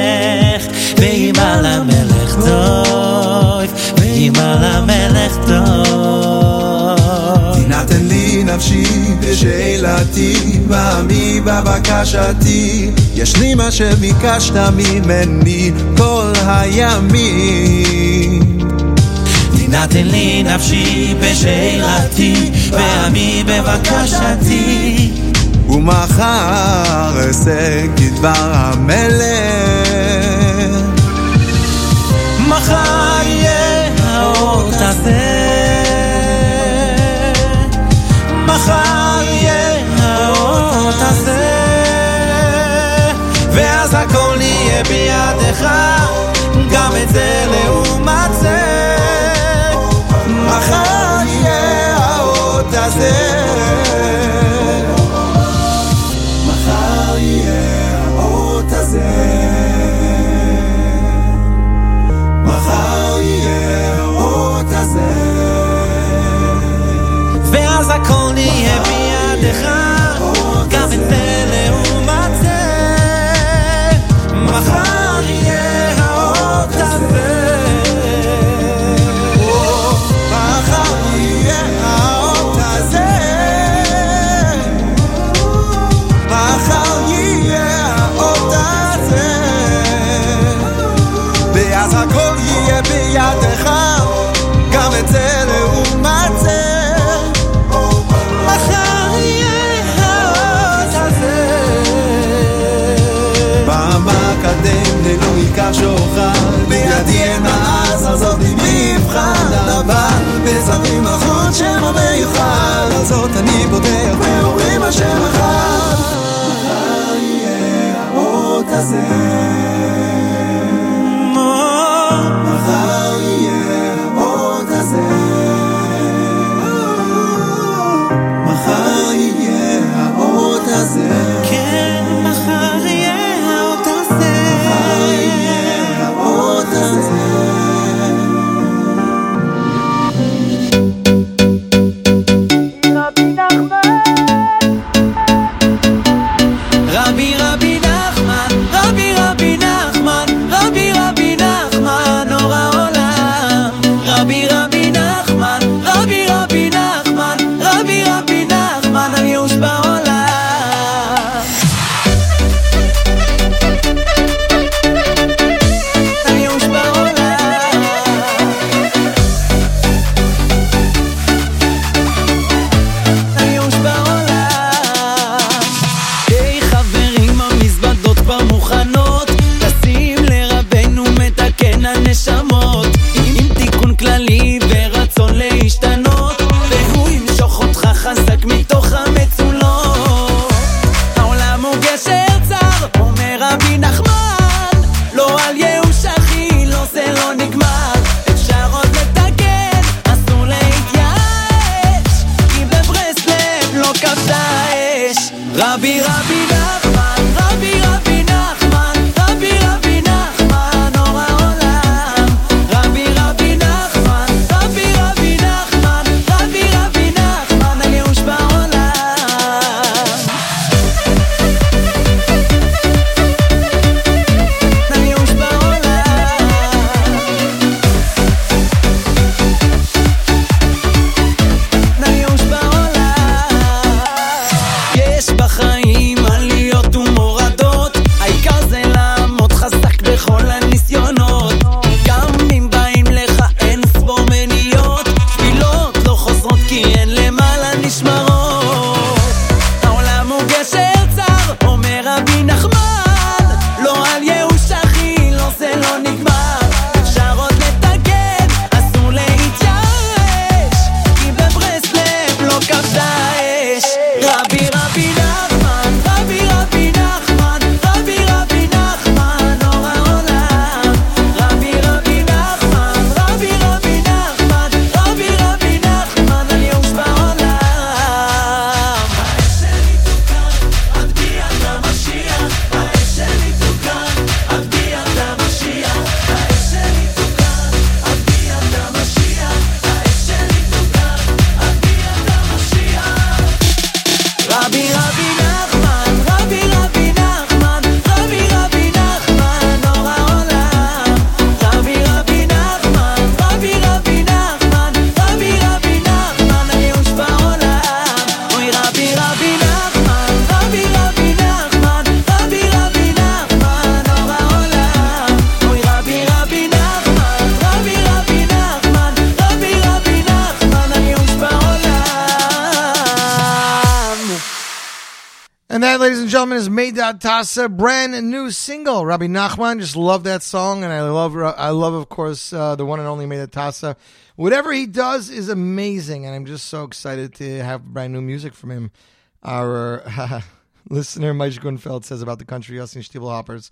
ואם על המלך טוב, ואם על המלך טוב. תנתן לי נפשי בשאלתי, ועמי בבקשתי. יש לי מה שביקשת ממני כל הימים. תנתן לי נפשי בשאלתי, ועמי בבקשתי. ומחר אעשה כדבר המלך. מחר יהיה האות הזה. מחר יהיה האות הזה. ואז הכל יהיה בידך, גם את זה לעומת זה. מחר יהיה האות הזה. מחר יהיה האות הזה. ואז הכל נהיה בידך, גם את זה לעומת זה. מחר יהיה האות הזה. מחר יהיה האות הזה. Tasa, brand new single, Rabbi Nachman. Just love that song, and I love, of course, the one and only Meda Tasa. Whatever he does is amazing, and I'm just so excited to have brand new music from him. Our listener, Mike Grunfeld, says about the country, Yossi and Stiebel Hoppers,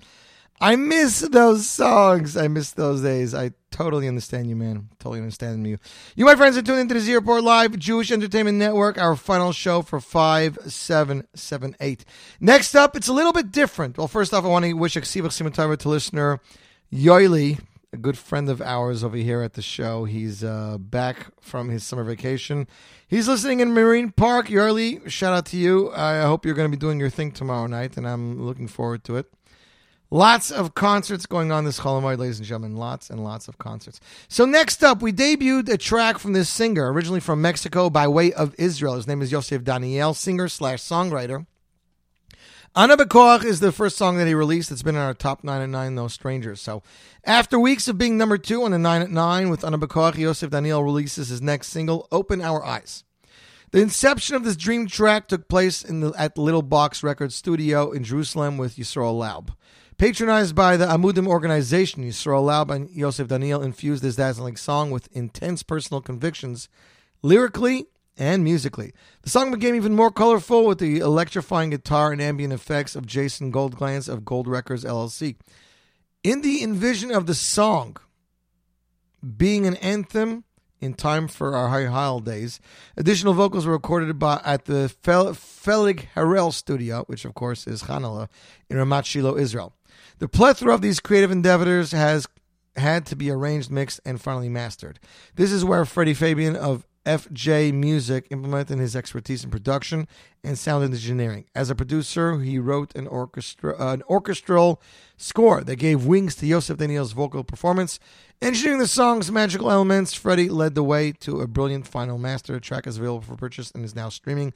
I miss those songs. I miss those days. I totally understand you, man. Totally understand you. You, my friends, are tuning into the Z Report Live, Jewish Entertainment Network, our final show for 5778. Next up, it's a little bit different. Well, first off, I want to wish a Ksibach Simon to listener Yoeli, a good friend of ours over here at the show. He's back from his summer vacation. He's listening in Marine Park. Yoeli, shout out to you. I hope you're going to be doing your thing tomorrow night, and I'm looking forward to it. Lots of concerts going on this Cholamoid, ladies and gentlemen. Lots and lots of concerts. So next up, we debuted a track from this singer, originally from Mexico by way of Israel. His name is Yosef Daniel, singer/songwriter. Ana Bekoach is the first song that he released. It's been in our top 9 at 9, No Strangers. So after weeks of being number 2 on the 9 at 9 with Ana Bekoach, Yosef Daniel releases his next single, Open Our Eyes. The inception of this dream track took place at the Little Box Records studio in Jerusalem with Yisroel Laub. Patronized by the Amudim organization, Yisroel Laub and Yosef Daniel infused this dazzling song with intense personal convictions, lyrically and musically. The song became even more colorful with the electrifying guitar and ambient effects of Jason Goldglanz of Gold Records, LLC. In the envision of the song being an anthem in time for our high holidays, additional vocals were recorded at the Felig Harel studio, which of course is Hanaleh, in Ramat Shiloh, Israel. The plethora of these creative endeavors has had to be arranged, mixed, and finally mastered. This is where Freddie Fabian of FJ Music implemented his expertise in production and sound engineering. As a producer, he wrote an orchestral score that gave wings to Yosef Daniel's vocal performance. Engineering the song's magical elements, Freddie led the way to a brilliant final master. The track is available for purchase and is now streaming.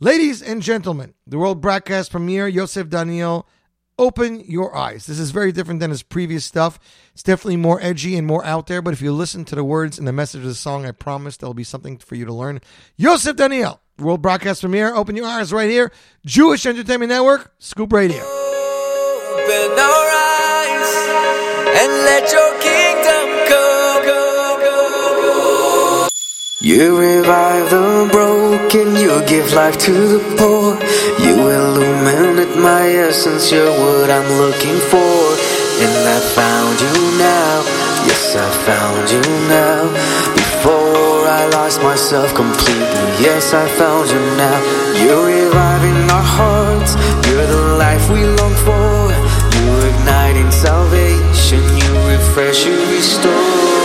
Ladies and gentlemen, the world broadcast premiere, Yosef Daniel, Open Your Eyes. This is very different than his previous stuff. It's definitely more edgy and more out there, but if you listen to the words and the message of the song, I promise there'll be something for you to learn. Yosef Daniel, world broadcast premiere, Open Your Eyes, right here, Jewish Entertainment Network, Scoop Radio. Open our eyes and let your kingdom go, go, go, go. You revive the broken, you give life to the poor, you illuminate my essence, you're what I'm looking for. And I found you now, yes I found you now. Before I lost myself completely, yes I found you now. You're reviving our heart. life we long for. You ignite in salvation, you refresh, you restore.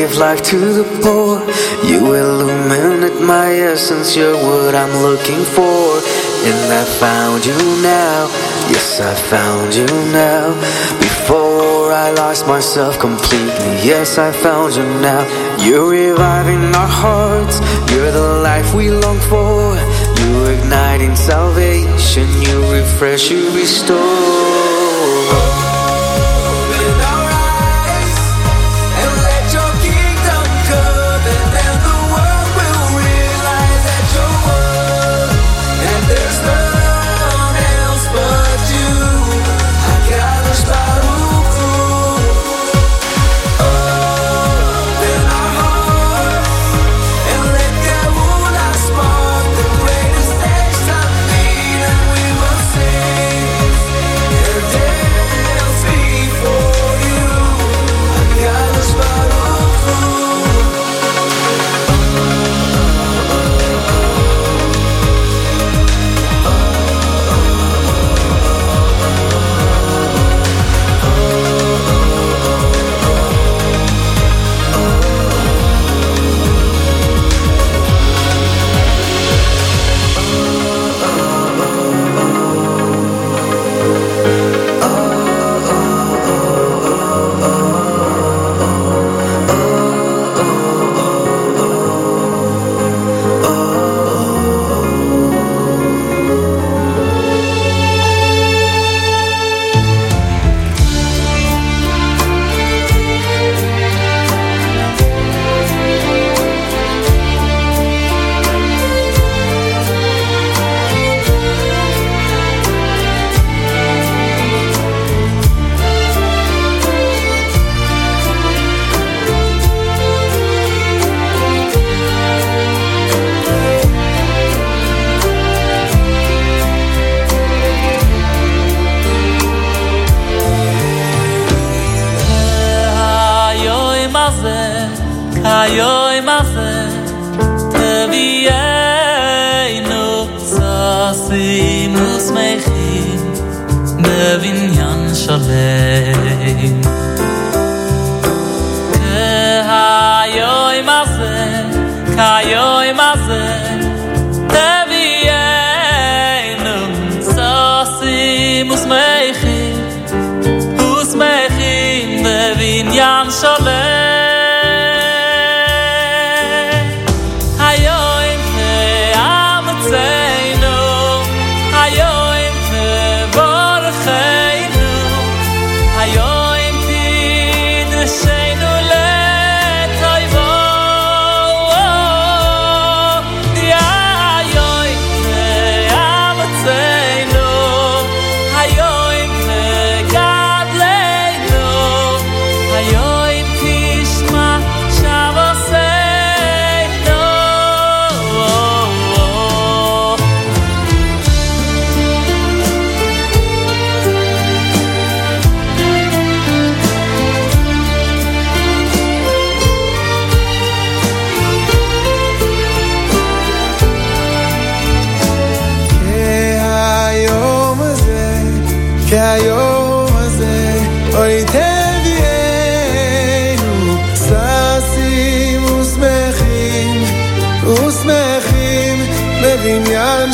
Give life to the poor. You illuminate my essence. You're what I'm looking for. And I found you now. Yes, I found you now. Before I lost myself completely. Yes, I found you now. You're reviving our hearts. You're the life we long for. You're igniting salvation. You refresh, you restore.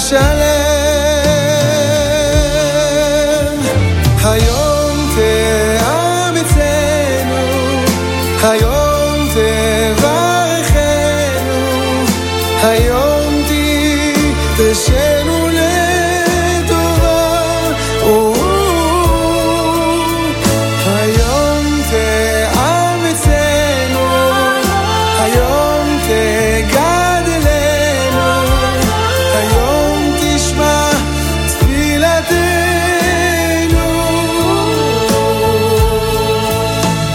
Shalom, Hayom Te'ah. ושנו לטובה. היום תאמצנו, היום תגדלנו, היום תשמע תפילתנו.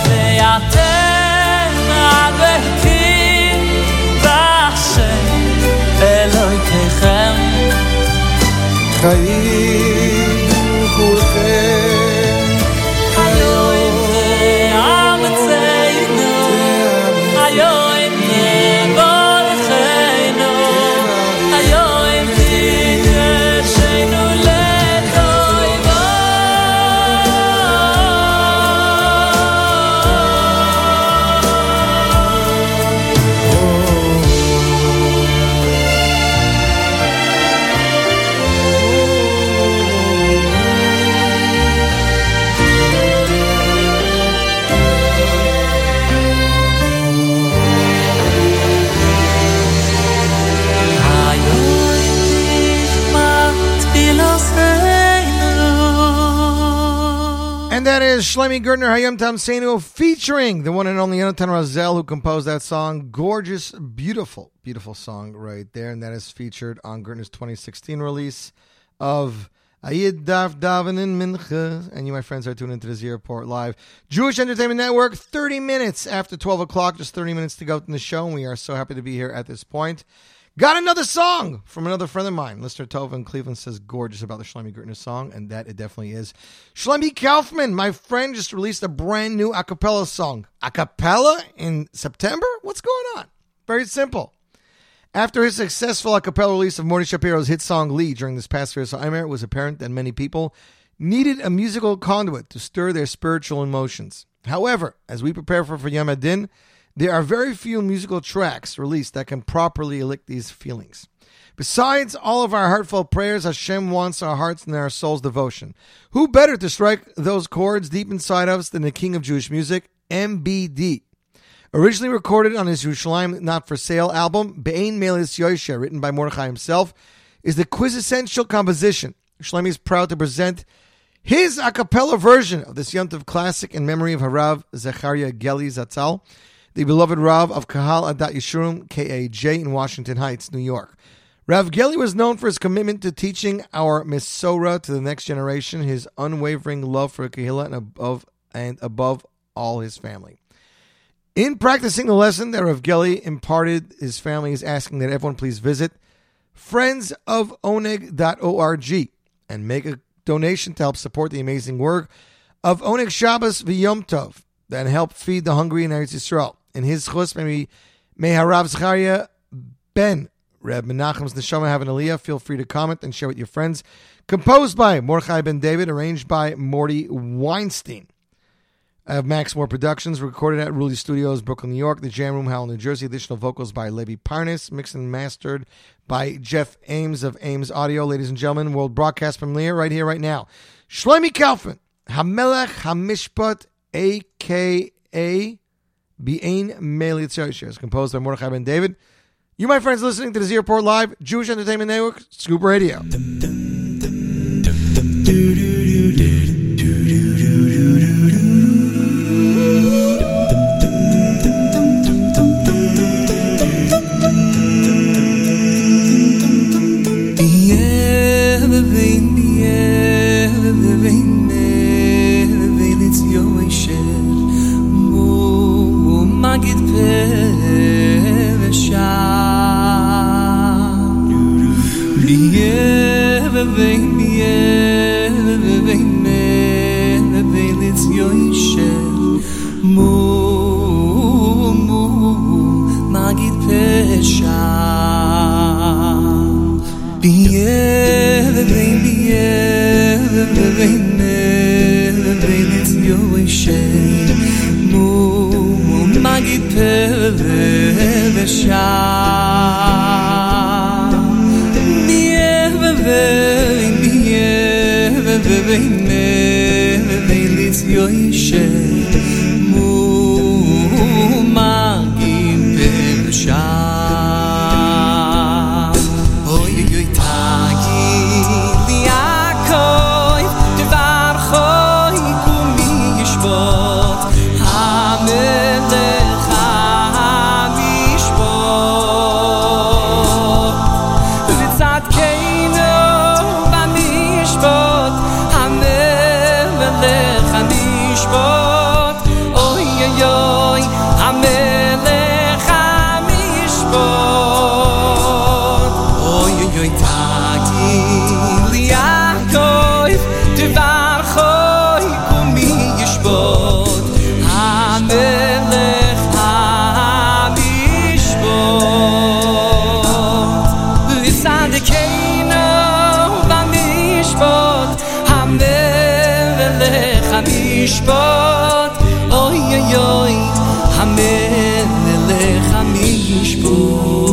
ואתם הדבקים בהשם אלוהיכם, חיים כולכם. היום תאמצנו, היום תברכנו, היום תדרשנו לטובה. And that is Shlomi Gerdner, Hayom Tamseinu, featuring the one and only Yonatan Razel, who composed that song. Gorgeous, beautiful, beautiful song right there. And that is featured on Gerdner's 2016 release of Ayid Daf Davenin Mincha. And you, my friends, are tuned into the Z Report Live. Jewish Entertainment Network, 30 minutes after 12 o'clock, just 30 minutes to go in the show. And we are so happy to be here at this point. Got another song from another friend of mine. Listener Tova in Cleveland says gorgeous about the Shlomi Gertner song, and that it definitely is. Shlomi Kaufman, my friend, just released a brand new a cappella song. A cappella in September? What's going on? Very simple. After his successful a cappella release of Morty Shapiro's hit song Lee during this past year, it was apparent that many people needed a musical conduit to stir their spiritual emotions. However, as we prepare for Yom HaDin, there are very few musical tracks released that can properly elicit these feelings. Besides all of our heartfelt prayers, Hashem wants our hearts and our soul's devotion. Who better to strike those chords deep inside us than the king of Jewish music, MBD? Originally recorded on his Yerushalayim Not For Sale album, Be'ein Melis Yoshe, written by Mordechai himself, is the quintessential composition. Shlomi is proud to present his a cappella version of this Yom Tov classic in memory of Harav Zecharia Geli Zatzal, the beloved Rav of Kahal Adat Yeshurim, KAJ, in Washington Heights, New York. Rav Geli was known for his commitment to teaching our Mesorah to the next generation, his unwavering love for Kehillah, and above all his family. In practicing the lesson that Rav Geli imparted, his family is asking that everyone please visit friendsofoneg.org and make a donation to help support the amazing work of Oneg Shabbos V'Yom Tov and help feed the hungry in Eretz Yisrael. In his chus, may Harav Zecharia ben Reb Menachem's neshama have an aliyah. Feel free to comment and share with your friends. Composed by Mordechai ben David, arranged by Morty Weinstein of Maxmore Productions, recorded at Ruley Studios, Brooklyn, New York, the Jam Room, Howell, New Jersey. Additional vocals by Levi Parnas, mixed and mastered by Jeff Ames of Ames Audio. Ladies and gentlemen, world broadcast from Leah, right here, right now. Shlomi Kaufman, Hamelech Hamishpat, A.K.A. Be'ein Meilitz Yosher, composed by Mordechai ben David. You, my friends, listening to the Z Report Live, Jewish Entertainment Network, Scoop Radio. Magid Pesha. Oy, oy, oy, yishpat oy oy oy hamelech mi yishpat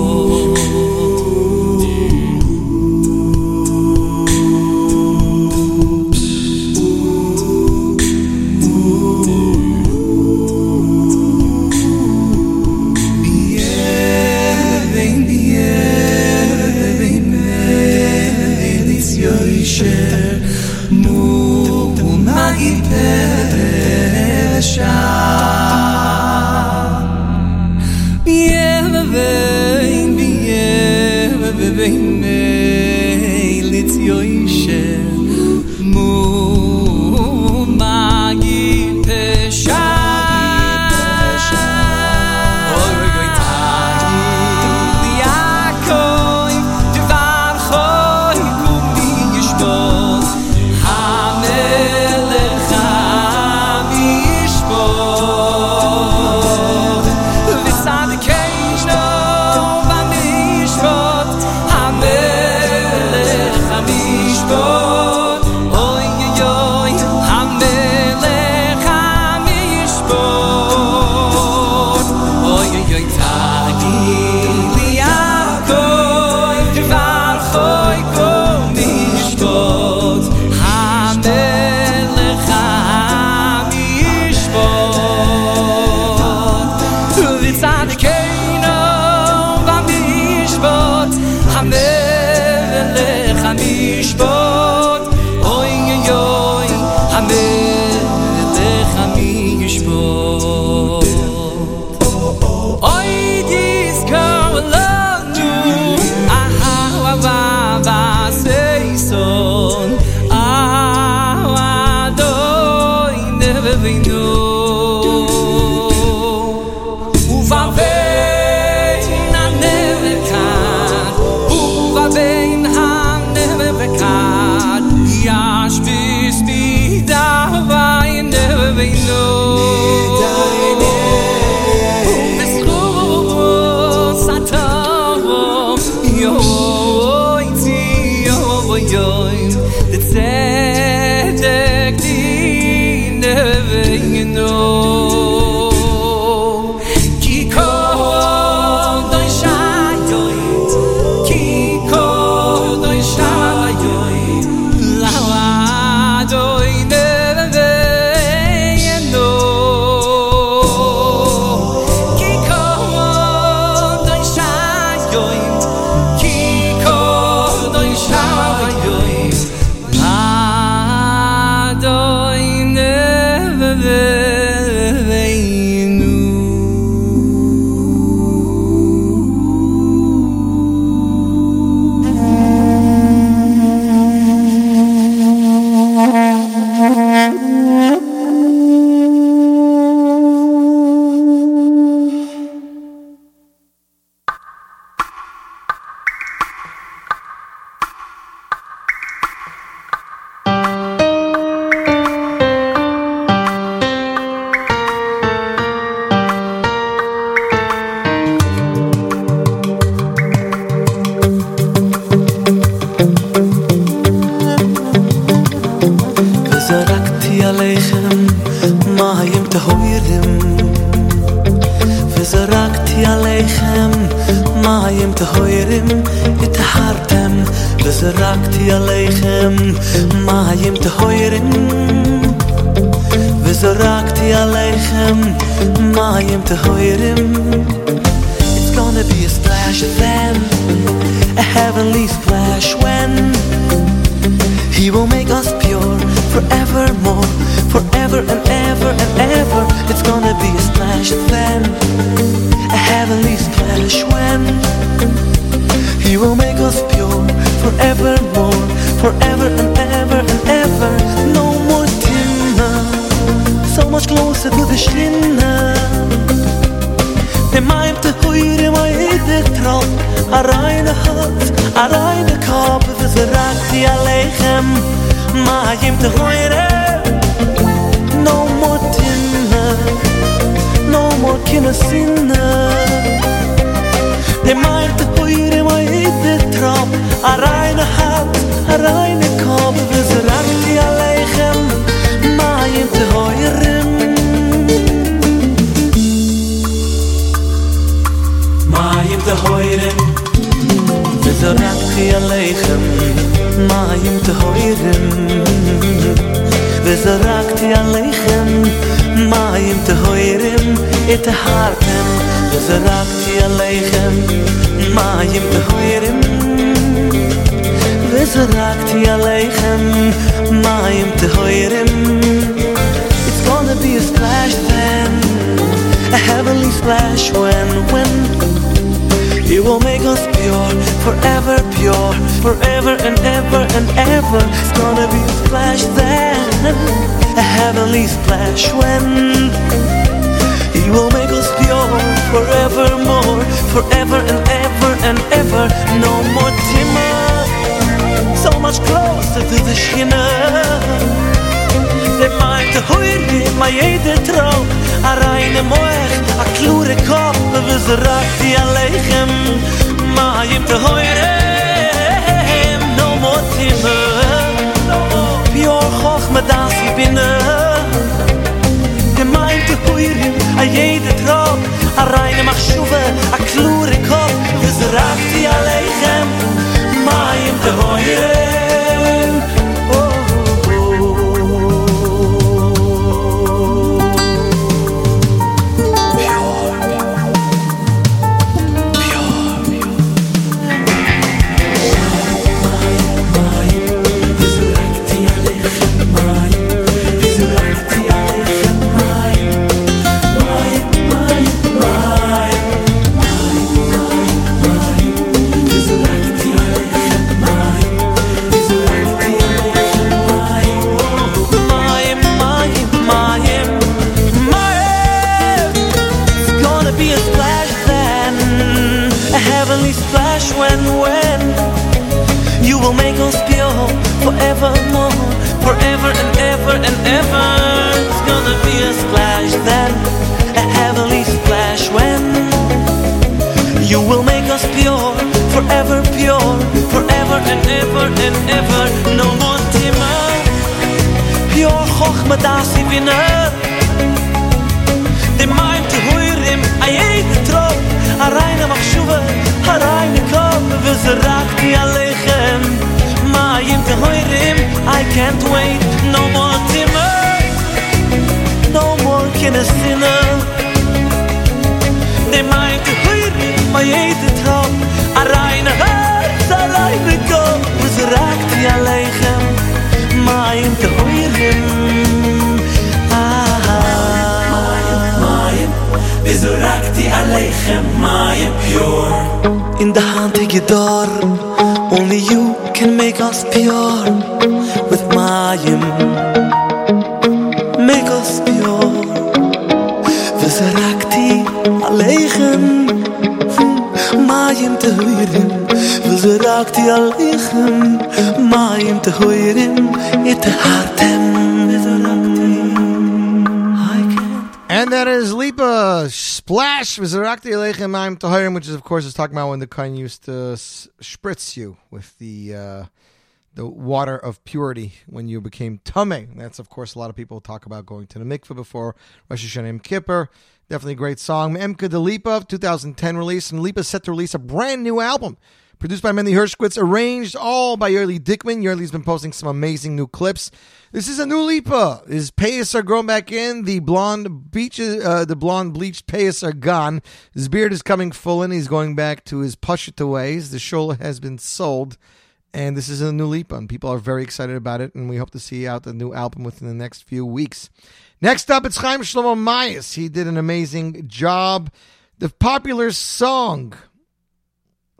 Reine Korb, wir sind Rakti Aleichem, Maim Tehoyer. זורקתי עליכם מים טהורים וזורקתי עליכם מים טהורים התאהרתם וזורקתי עליכם מים טהורים וזורקתי עליכם מים טהורים It's gonna be a splash then a heavenly splash when You will make us pure, forever and ever and ever. It's gonna be a splash then, a heavenly splash when You will make us pure, forevermore, forever and ever and ever. No more timber, so much closer to the Shekhinah. They might hear my yede throat. A reine moech, a klure koppe, וזרקתי עליכם מים טהורים. No more timber, pure chochma das binnen. The מים טהורים, a jede trop, a reine machshuve, a klure koppe, וזרקתי עליכם מים טהורים. And that is Lipa Splash V'Zorakti Aleichim Mayim Tahorim, which is, of course, is talking about when the Kohen used to spritz you with the water of purity when you became Tameh. That's, of course, a lot of people talk about going to the mikveh before Rosh Hashanah Yom Kippur. Definitely a great song. M'Emka de Lipa, 2010 release, and Lipa is set to release a brand new album. Produced by Mendy Worch, arranged all by Yerli Dickman. Yerli's been posting some amazing new clips. This is a new Lipa. His payas are grown back in. The blonde bleached payas are gone. His beard is coming full in. He's going back to his Pashut ways. The shola has been sold. And this is a new Lipa. And people are very excited about it. And we hope to see out the new album within the next few weeks. Next up, it's Chaim Shlomo Mayas. He did an amazing job. The popular song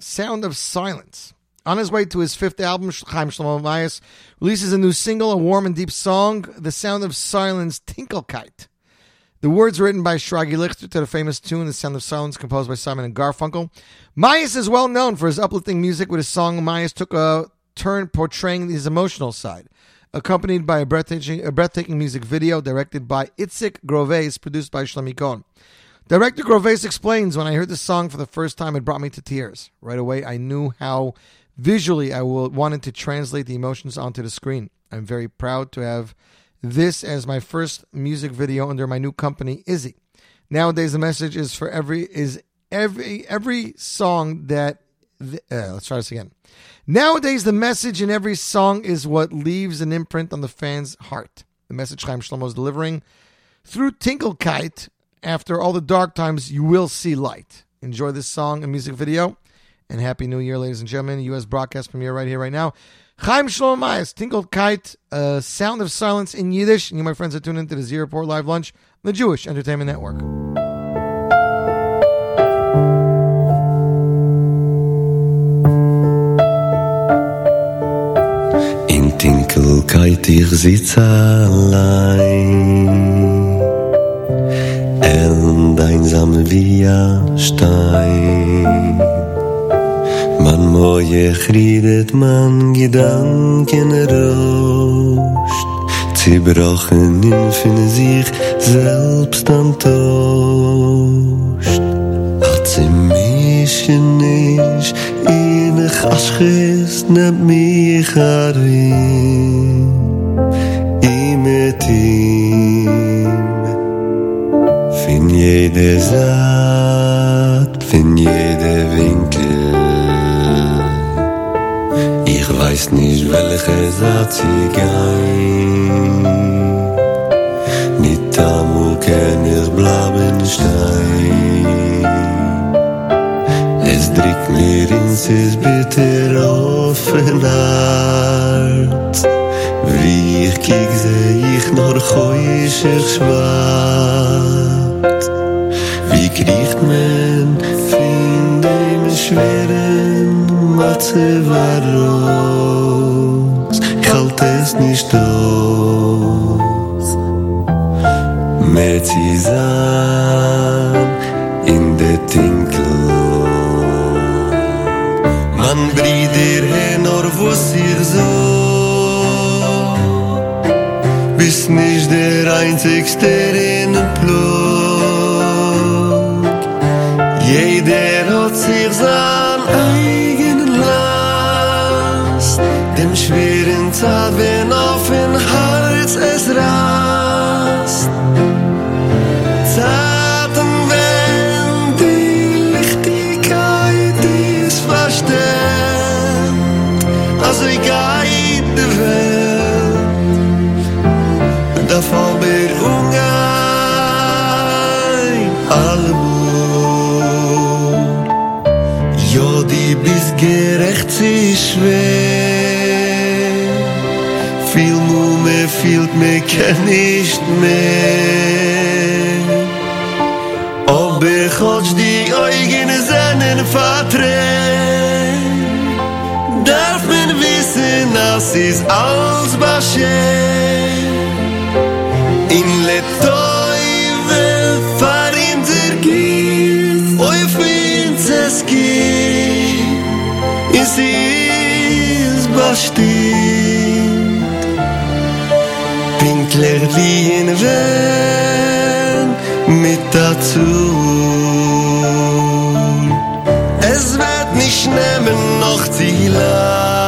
Sound of Silence. On his way to his fifth album, Chaim Shlomo Mayas releases a new single, a warm and deep song, The Sound of Silence, Tinkelkeit. The words written by Shlogi Lichter to the famous tune, The Sound of Silence, composed by Simon & Garfunkel. Mayas is well known for his uplifting music with his song. Mayas took a turn portraying his emotional side, accompanied by a breathtaking music video directed by Itzik Groves, produced by Shlomi Cohen. Director Groves explains, when I heard this song for the first time, it brought me to tears. Right away, I knew how visually I wanted to translate the emotions onto the screen. I'm very proud to have this as my first music video under my new company, EZ. Nowadays, the message is every song that Let's try this again. Nowadays, the message in every song is what leaves an imprint on the fan's heart. The message Chaim Shlomo is delivering through Tinkelkeit. After all the dark times, you will see light. Enjoy this song and music video. And Happy New Year, ladies and gentlemen. U.S. broadcast premiere right here, right now. Chaim Shlomo Mayer's Tinkelkeit, Sound of Silence in Yiddish. And you, my friends, are tuned into the Z Report Live Lunch on the Jewish Entertainment Network. Tinkelkeit, ich sitze allein, einsam wie ein Stein. Man moich redet, man Gedanken rauscht, zerbrochen in von sich selbst enttäuscht. Hat sie mich nicht Ich aschis neb mich arim Im etim Fin jede Saat, fin jede Winkel Ich weiß nicht, welche Saat sie gein Nicht amu ken ich blaben stein Es drückt mir ins bitter offen Herz Wie ich kiek, seh ich nur heuscher schwarz Wie kriegt man von dem schweren Matze Varroz Ich halt es nicht aus Mehr zusammen in der Tinkel Man brider hen or wuss ich so Bist nicht der einzigste in dem Plug Jeder hat sich sein eigenen Last Dem schweren Zeit, wenn auf dem Herz es rast Zeiten, wenn die Lichtigkeit ist verstehen As we guide the world Da fall mir ungein Allwohl Jo, die bist gerecht, sie ist schwer Viel Mume fehlt mir, kenn nicht mehr Ob ich hotsch die Eugen seinen verträgt Darf mir wissen, das ist alles Bashem In Letoiwe fahren der Gild Auf uns es gibt Es ist bestimmt Pinkler wie in Wern Mit Azul Es wird nicht nehmen noch die Land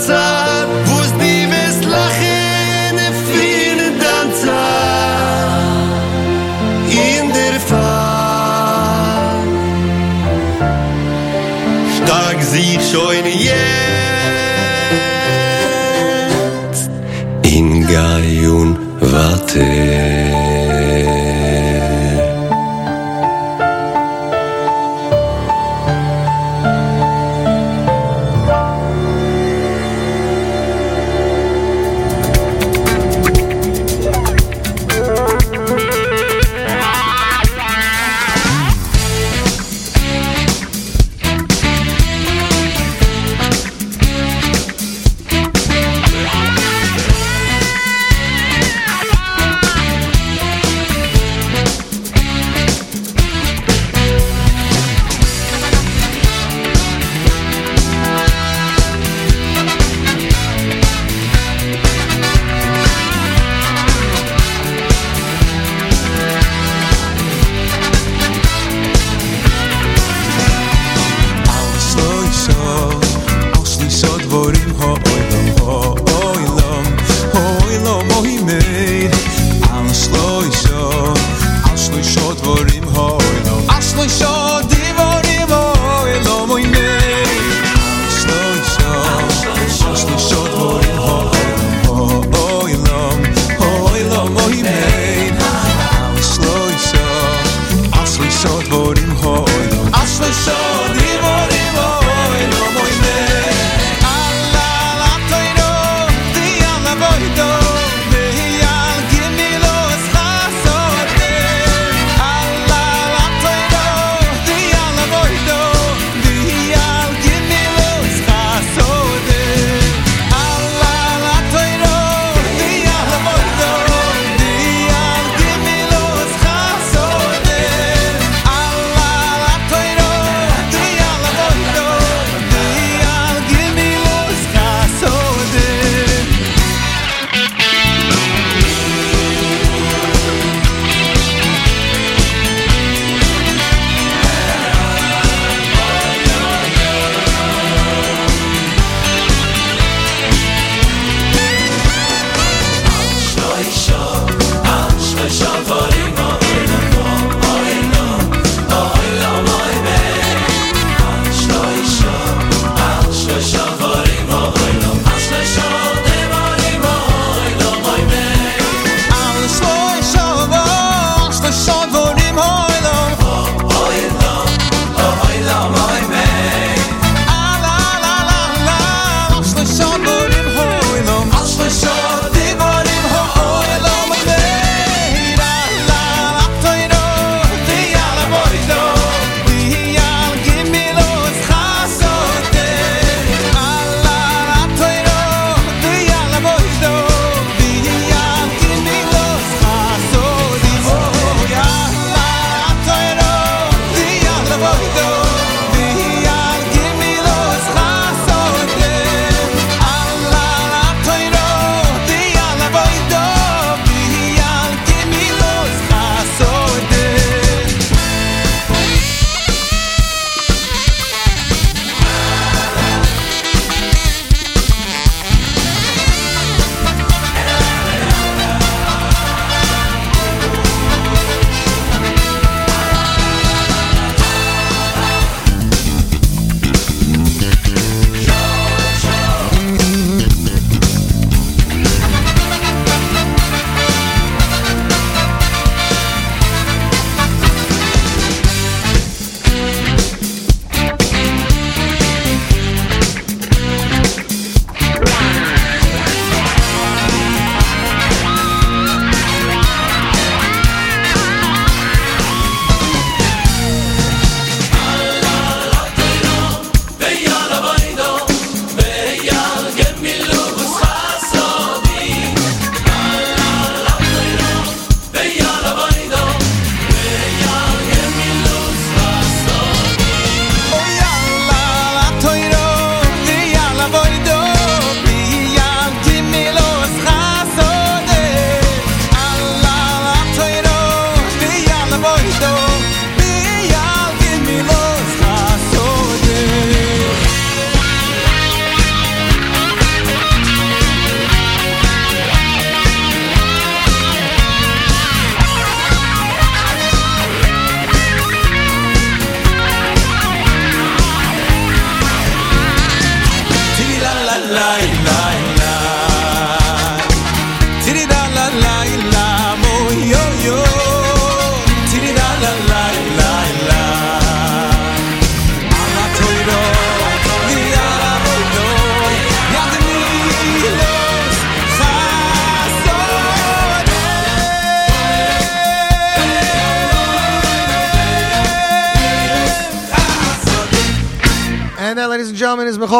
Zeit, wo's nie was lachen, in vielen Danzern show Ashley show dvorim hoilo Ashley show dvorim hoilo moy ne Ashley show dvorim hoilo hoilo moy ne Ashley show dvorim hoilo Ashley show dvorim hoilo moy ne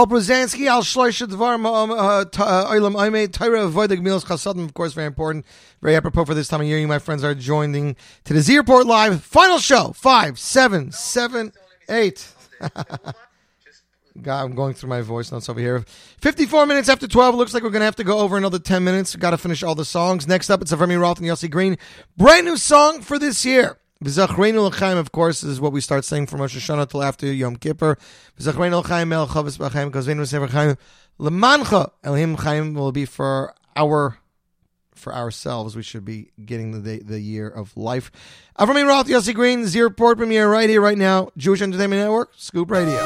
Brzezinski, Al Shloisha Dvar Olam Oimei, Torah Voidig Milos Chasadim, of course, very important, very apropos for this time of year. You, my friends, are joining to the Z Report Live final show, 5, 7, 7, 8. God, I'm going through my voice notes over here. 54 minutes after 12. Looks like we're going to have to go over another 10 minutes. We've got to finish all the songs. Next up, it's Avram Roth and Yossi Green. Brand new song for this year. V'zachreinu l'chaim, of course, is what we start saying from Rosh Hashanah till after Yom Kippur. V'zachreinu l'chaim el chavis b'chaim, because v'enu sever chaim l'mancha. Elohim l'chaim will be for our for ourselves, we should be getting the year of life. Avram Roth, Yossi Green, Z Report premiere right here, right now. Jewish Entertainment Network, Scoop Radio.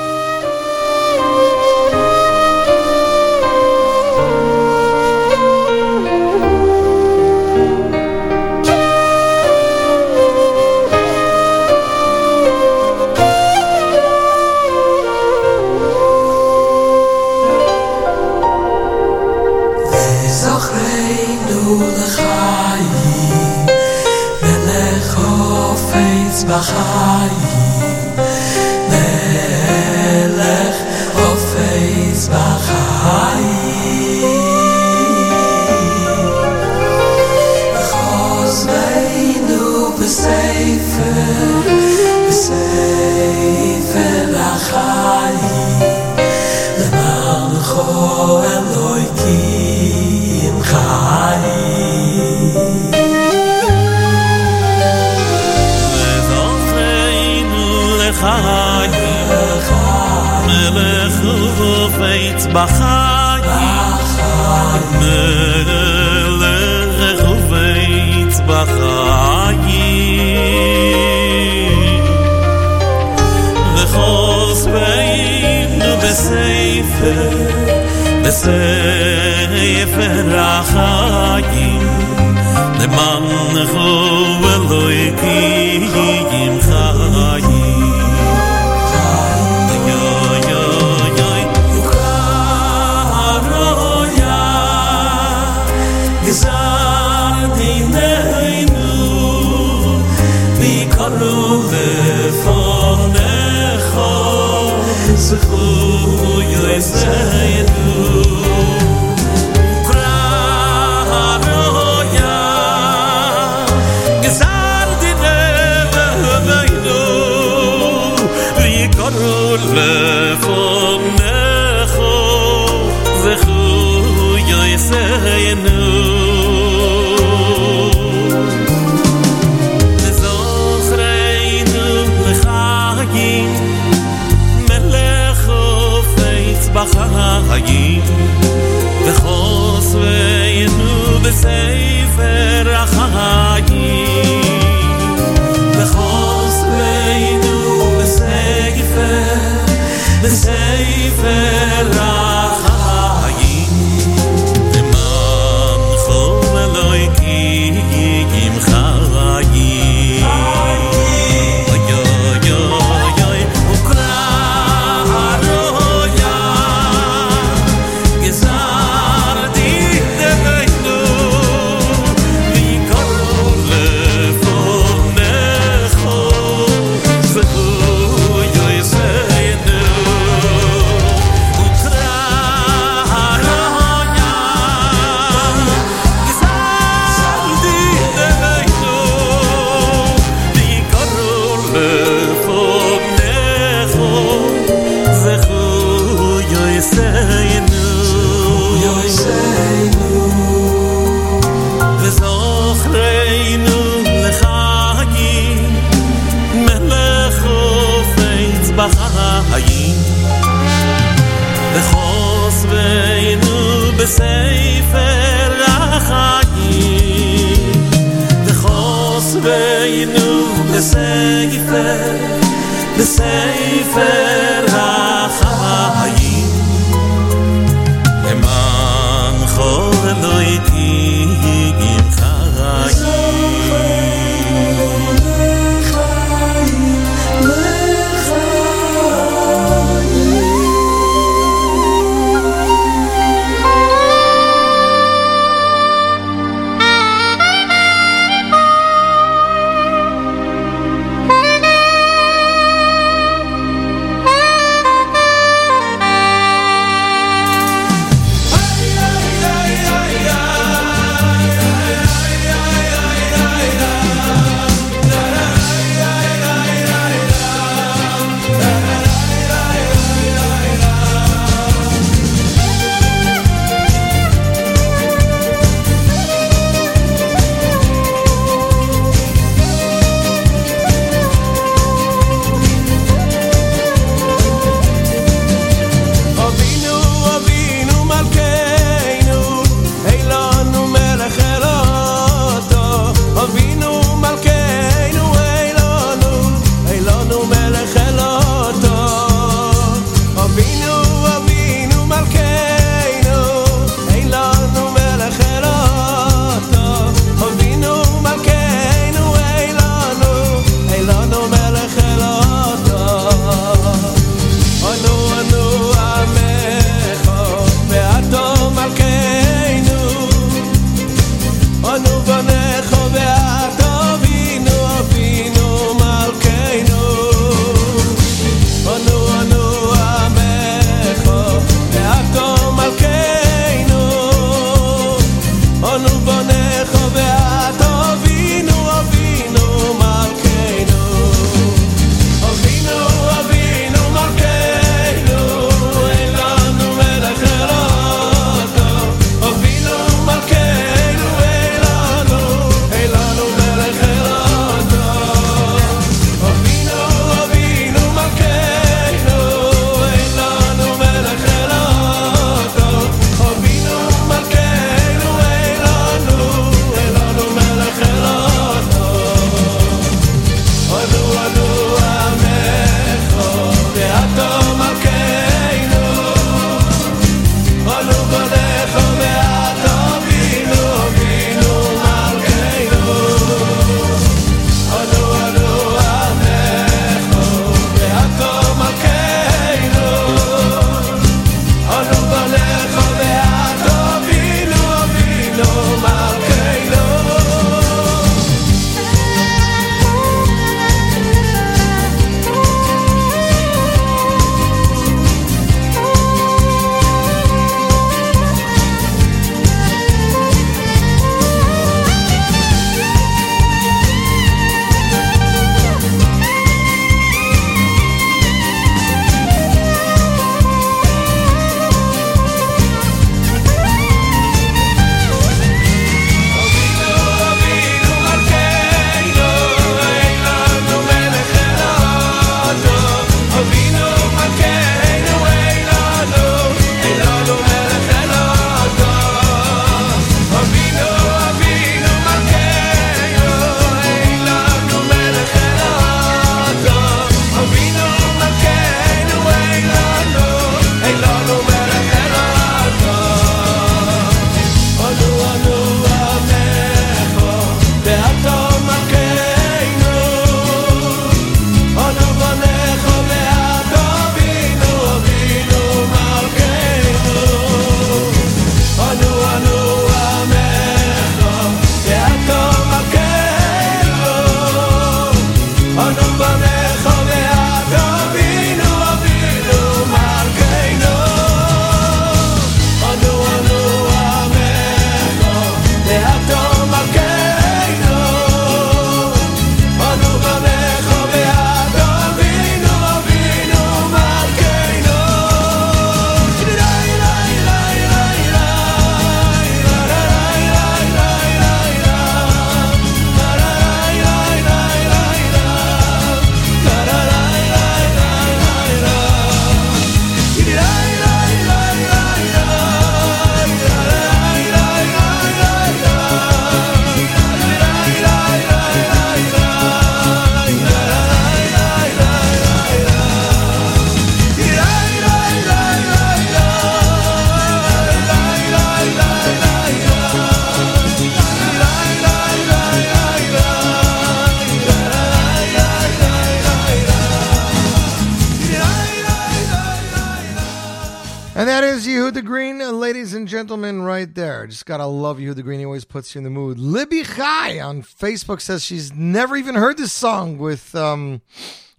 And that is Yehuda Green, ladies and gentlemen, right there. Just gotta love Yehuda Green. He always puts you in the mood. Libby Chai on Facebook says she's never even heard this song with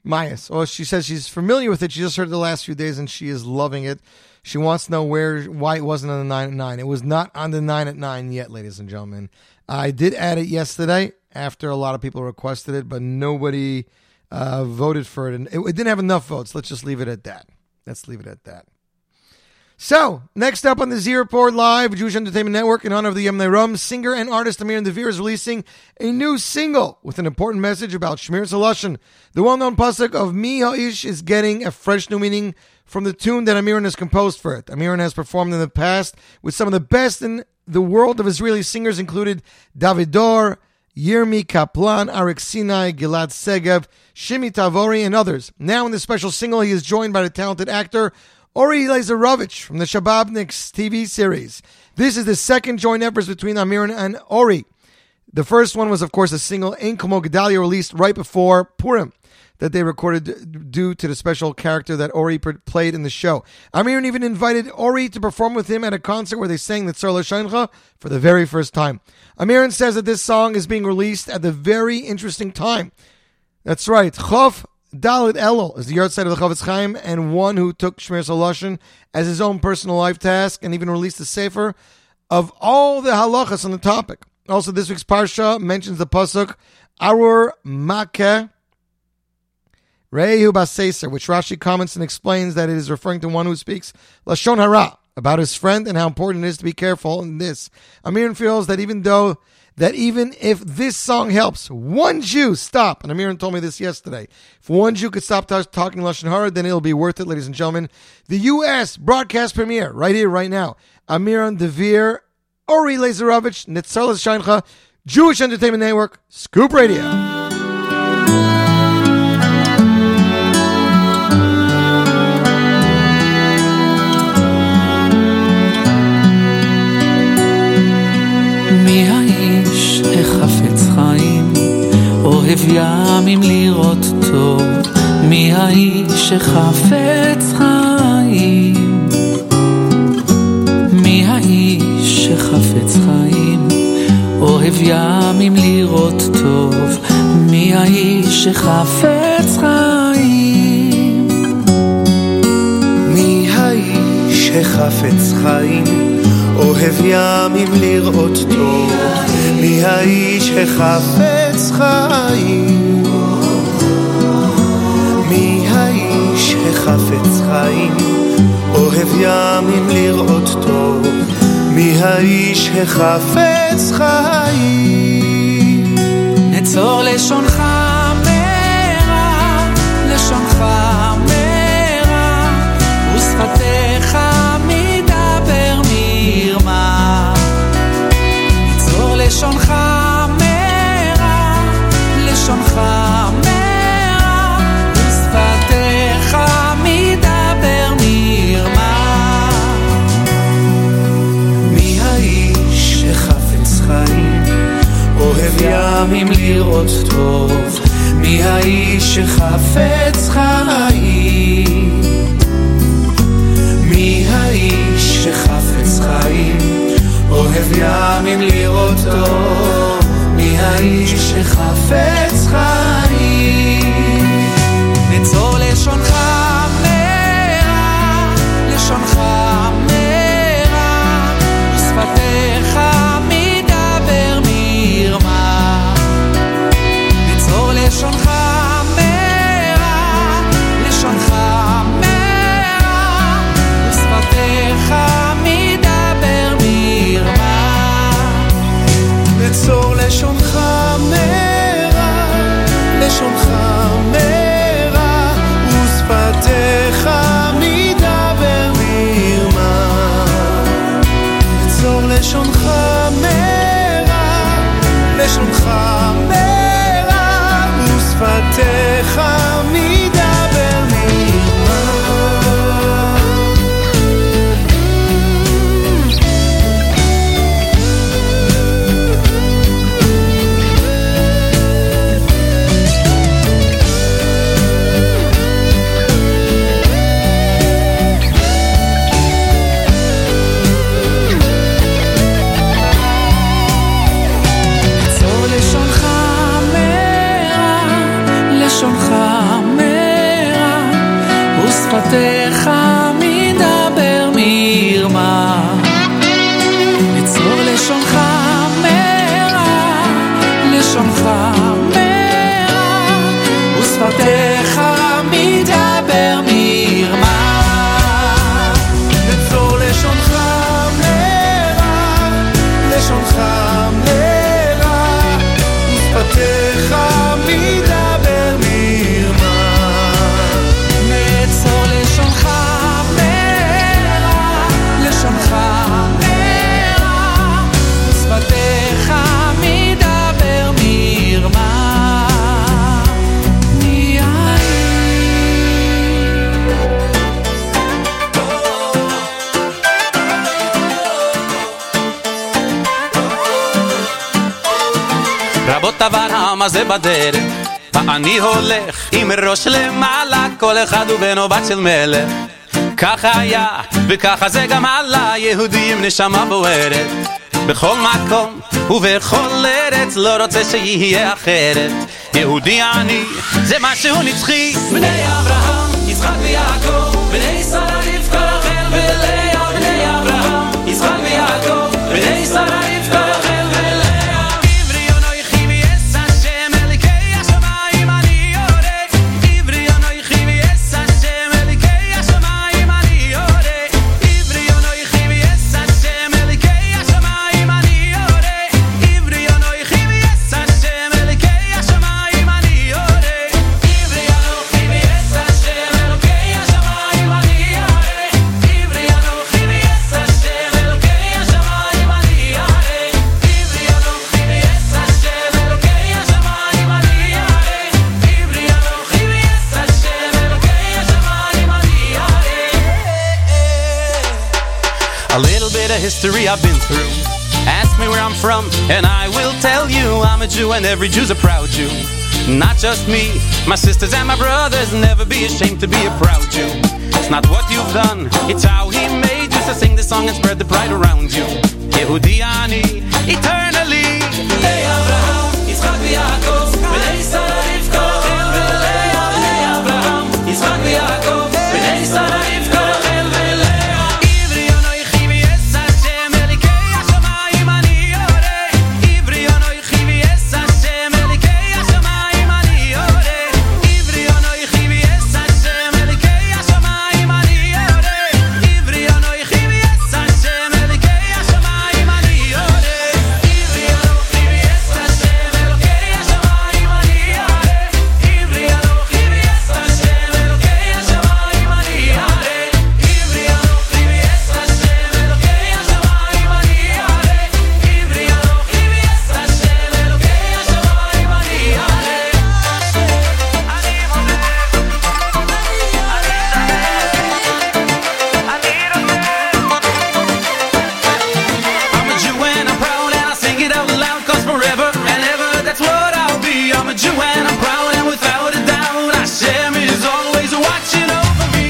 Mayas. Or she says she's familiar with it. She just heard it the last few days and she is loving it. She wants to know why it wasn't on the 9 at 9. It was not on the 9 at 9 yet, ladies and gentlemen. I did add it yesterday after a lot of people requested it, but nobody voted for it. And it didn't have enough votes. Let's just leave it at that. Let's leave it at that. So, next up on the Z Report Live, Jewish Entertainment Network, in honor of the Yom Nairam, singer and artist Amir Devir is releasing a new single with an important message about Shmiras HaLashon. The well-known pasuk of Mi Ha'ish is getting a fresh new meaning from the tune that Amiron has composed for it. Amiron has performed in the past with some of the best in the world of Israeli singers, included David Dor, Yirmi Kaplan, Arik Sinai, Gilad Segev, Shimi Tavori, and others. Now in this special single, he is joined by the talented actor Ori Lazarovich from the Shababniks TV series. This is the second joint effort between Amiron and Ori. The first one was, of course, a single, Ein Komo Gedalia, released right before Purim, that they recorded due to the special character that Ori played in the show. Amiron even invited Ori to perform with him at a concert where they sang the Tzor L'Shaincha for the very first time. Amiron says that this song is being released at the very interesting time. That's right, Chof Dalit Elul is the yard side of the Chavetz Chaim and one who took Shmiras HaLashon as his own personal life task and even released a sefer of all the halachas on the topic. Also, this week's Parsha mentions the pasuk Arur Makeh Rehu Baseser, which Rashi comments and explains that it is referring to one who speaks Lashon Hara about his friend and how important it is to be careful in this. Amiron feels that even if this song helps one Jew stop, and Amiron told me this yesterday, if one Jew could stop talking Lashon Hara, then it'll be worth it, ladies and gentlemen. The U.S. broadcast premiere, right here, right now. Amiron Devir, Ori Lazarovich, Nitzar L'Shaincha, Jewish Entertainment Network, Scoop Radio. אוהב ימים לראות אותו, מי האיש שחפץ חיים? מי האיש שחפץ חיים? אוהב ימים לראות טוב, מי האיש שחפץ חיים? מי האיש שחפץ חיים? אוהב ימים לראות טוב, מי האיש שחפץ חיים? מי האיש שחפץ חיים? אוהב ימים לראות טוב, מי האיש שחפץ חיים? נצור לשונך מרע, לשונך מרע, ושפתיך מדבר מרמה. נצור לשונך לשונך מרע, ושפתיך מדבר מרמה. מי האיש שחפץ חיים? אוהב ימים לראות טוב, מי האיש שחפץ חיים? מי האיש שחפץ חיים? אוהב ימים לראות טוב, מי האיש שחפץ חיים? נצור לשונך מרע, לשונך מרע, ושפתיך מדבר מרמה. נצור לשונך מרע, לשונך מרע, ושפתיך מדבר מרמה. נצור לשונך לשונך מרע, ושפתיך מדבר מרמה. נצור לשונך מרע, לשונך מרע, ושפתיך מדבר מרמה. מה זה בדרך ואני הולך עם ראש למעלה כל אחד הוא בן או בת של מלך ככה היה וככה זה גם עלה יהודים נשמה בוערת בכל מקום ובכל ארץ לא רוצה שיהיה אחרת יהודי אני זה משהו נצחי בני אברהם, יצחק ויעקב בני ישראל רבקה רחל ולאה בני אברהם, יצחק ויעקב בני ישראל רבקה רחל ולאה עברי אנוכי ויעש השם אלוקי השמיים אני יורא עברי אנוכי ויעש השם אלוקי השמיים אני יורא עברי אנוכי ויעש השם אלוקי השמיים אני יורא עברי אנוכי ויעש השם אלוקי השמיים אני יורא עברי אנוכי ויעש השם אלוקי השמיים אני יורא עברי אנוכי ויעש השם אלוקי השמיים אני יורא עברי אנוכי ויעש השם אלוקי השמיים אני יורא עברי אנוכי ויעש השם אלוקי השמיים אני יורא A little bit of history I've been through Ask me where I'm from and I will tell you I'm a Jew and every Jew's a proud Jew Not just me, my sisters and my brothers Never be ashamed to be a proud Jew It's not what you've done, it's how he made you So sing this song and spread the pride around you Yehudi Ani, eternally Hey Abraham, Yitzchak v'Yaakov B'nei Sarah Rivka Rachel v'Lea B'nei Abraham, Yitzchak v'Yaakov B'nei Sarah Rivka Rachel v'Lea Ivri Onoichi v'Yes Hashem Elikei Hashamayim Ani Yoreh Ivri Onoichi v'Yes Hashem Elikei Hashamayim Ani Yoreh Ivri Onoichi v'Yes Hashem Elikei Hashamayim Ani Yoreh Ivri Onoichi v'Yes Hashem Elikei Hashamayim Ani Yoreh Ivri Onoichi v'Yes Hashem Elikei Hashamayim Ani Yoreh Ivri Onoichi v'Yes Hashem Elikei Hashamayim Ani Yoreh Ivri Onoichi v'Yes Hashem Elikei Hashamayim Ani Yoreh Ivri Onoichi v'Yes Hashem Elikei Hashamayim Ani Yoreh Ani I'm a Jew and I'm proud and I sing it out loud Cause forever and ever that's what I'll be I'm a Jew and I'm proud and without a doubt Hashem is always watching over me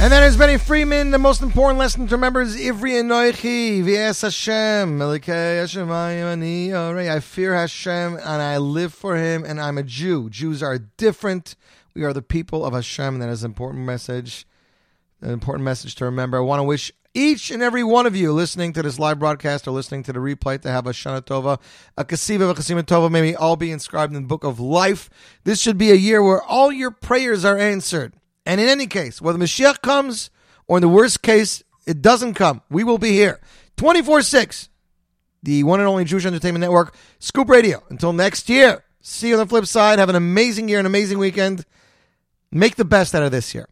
And that is Benny Freeman. The most important lesson to remember is Ivri Anoichi v'es Hashem Elikei Hashemayim Ani Yoreh. I fear Hashem and I live for Him, and I'm a Jew. Jews are different. We are the people of Hashem. And that is an important message to remember. I want to wish each and every one of you listening to this live broadcast or listening to the replay to have a Shana Tova, a Kasiva, a Kasima Tova. May we all be inscribed in the Book of Life. This should be a year where all your prayers are answered. And in any case, whether Mashiach comes or in the worst case, it doesn't come, we will be here 24/6. The one and only Jewish Entertainment Network, Scoop Radio. Until next year, see you on the flip side. Have an amazing year, an amazing weekend. Make the best out of this year.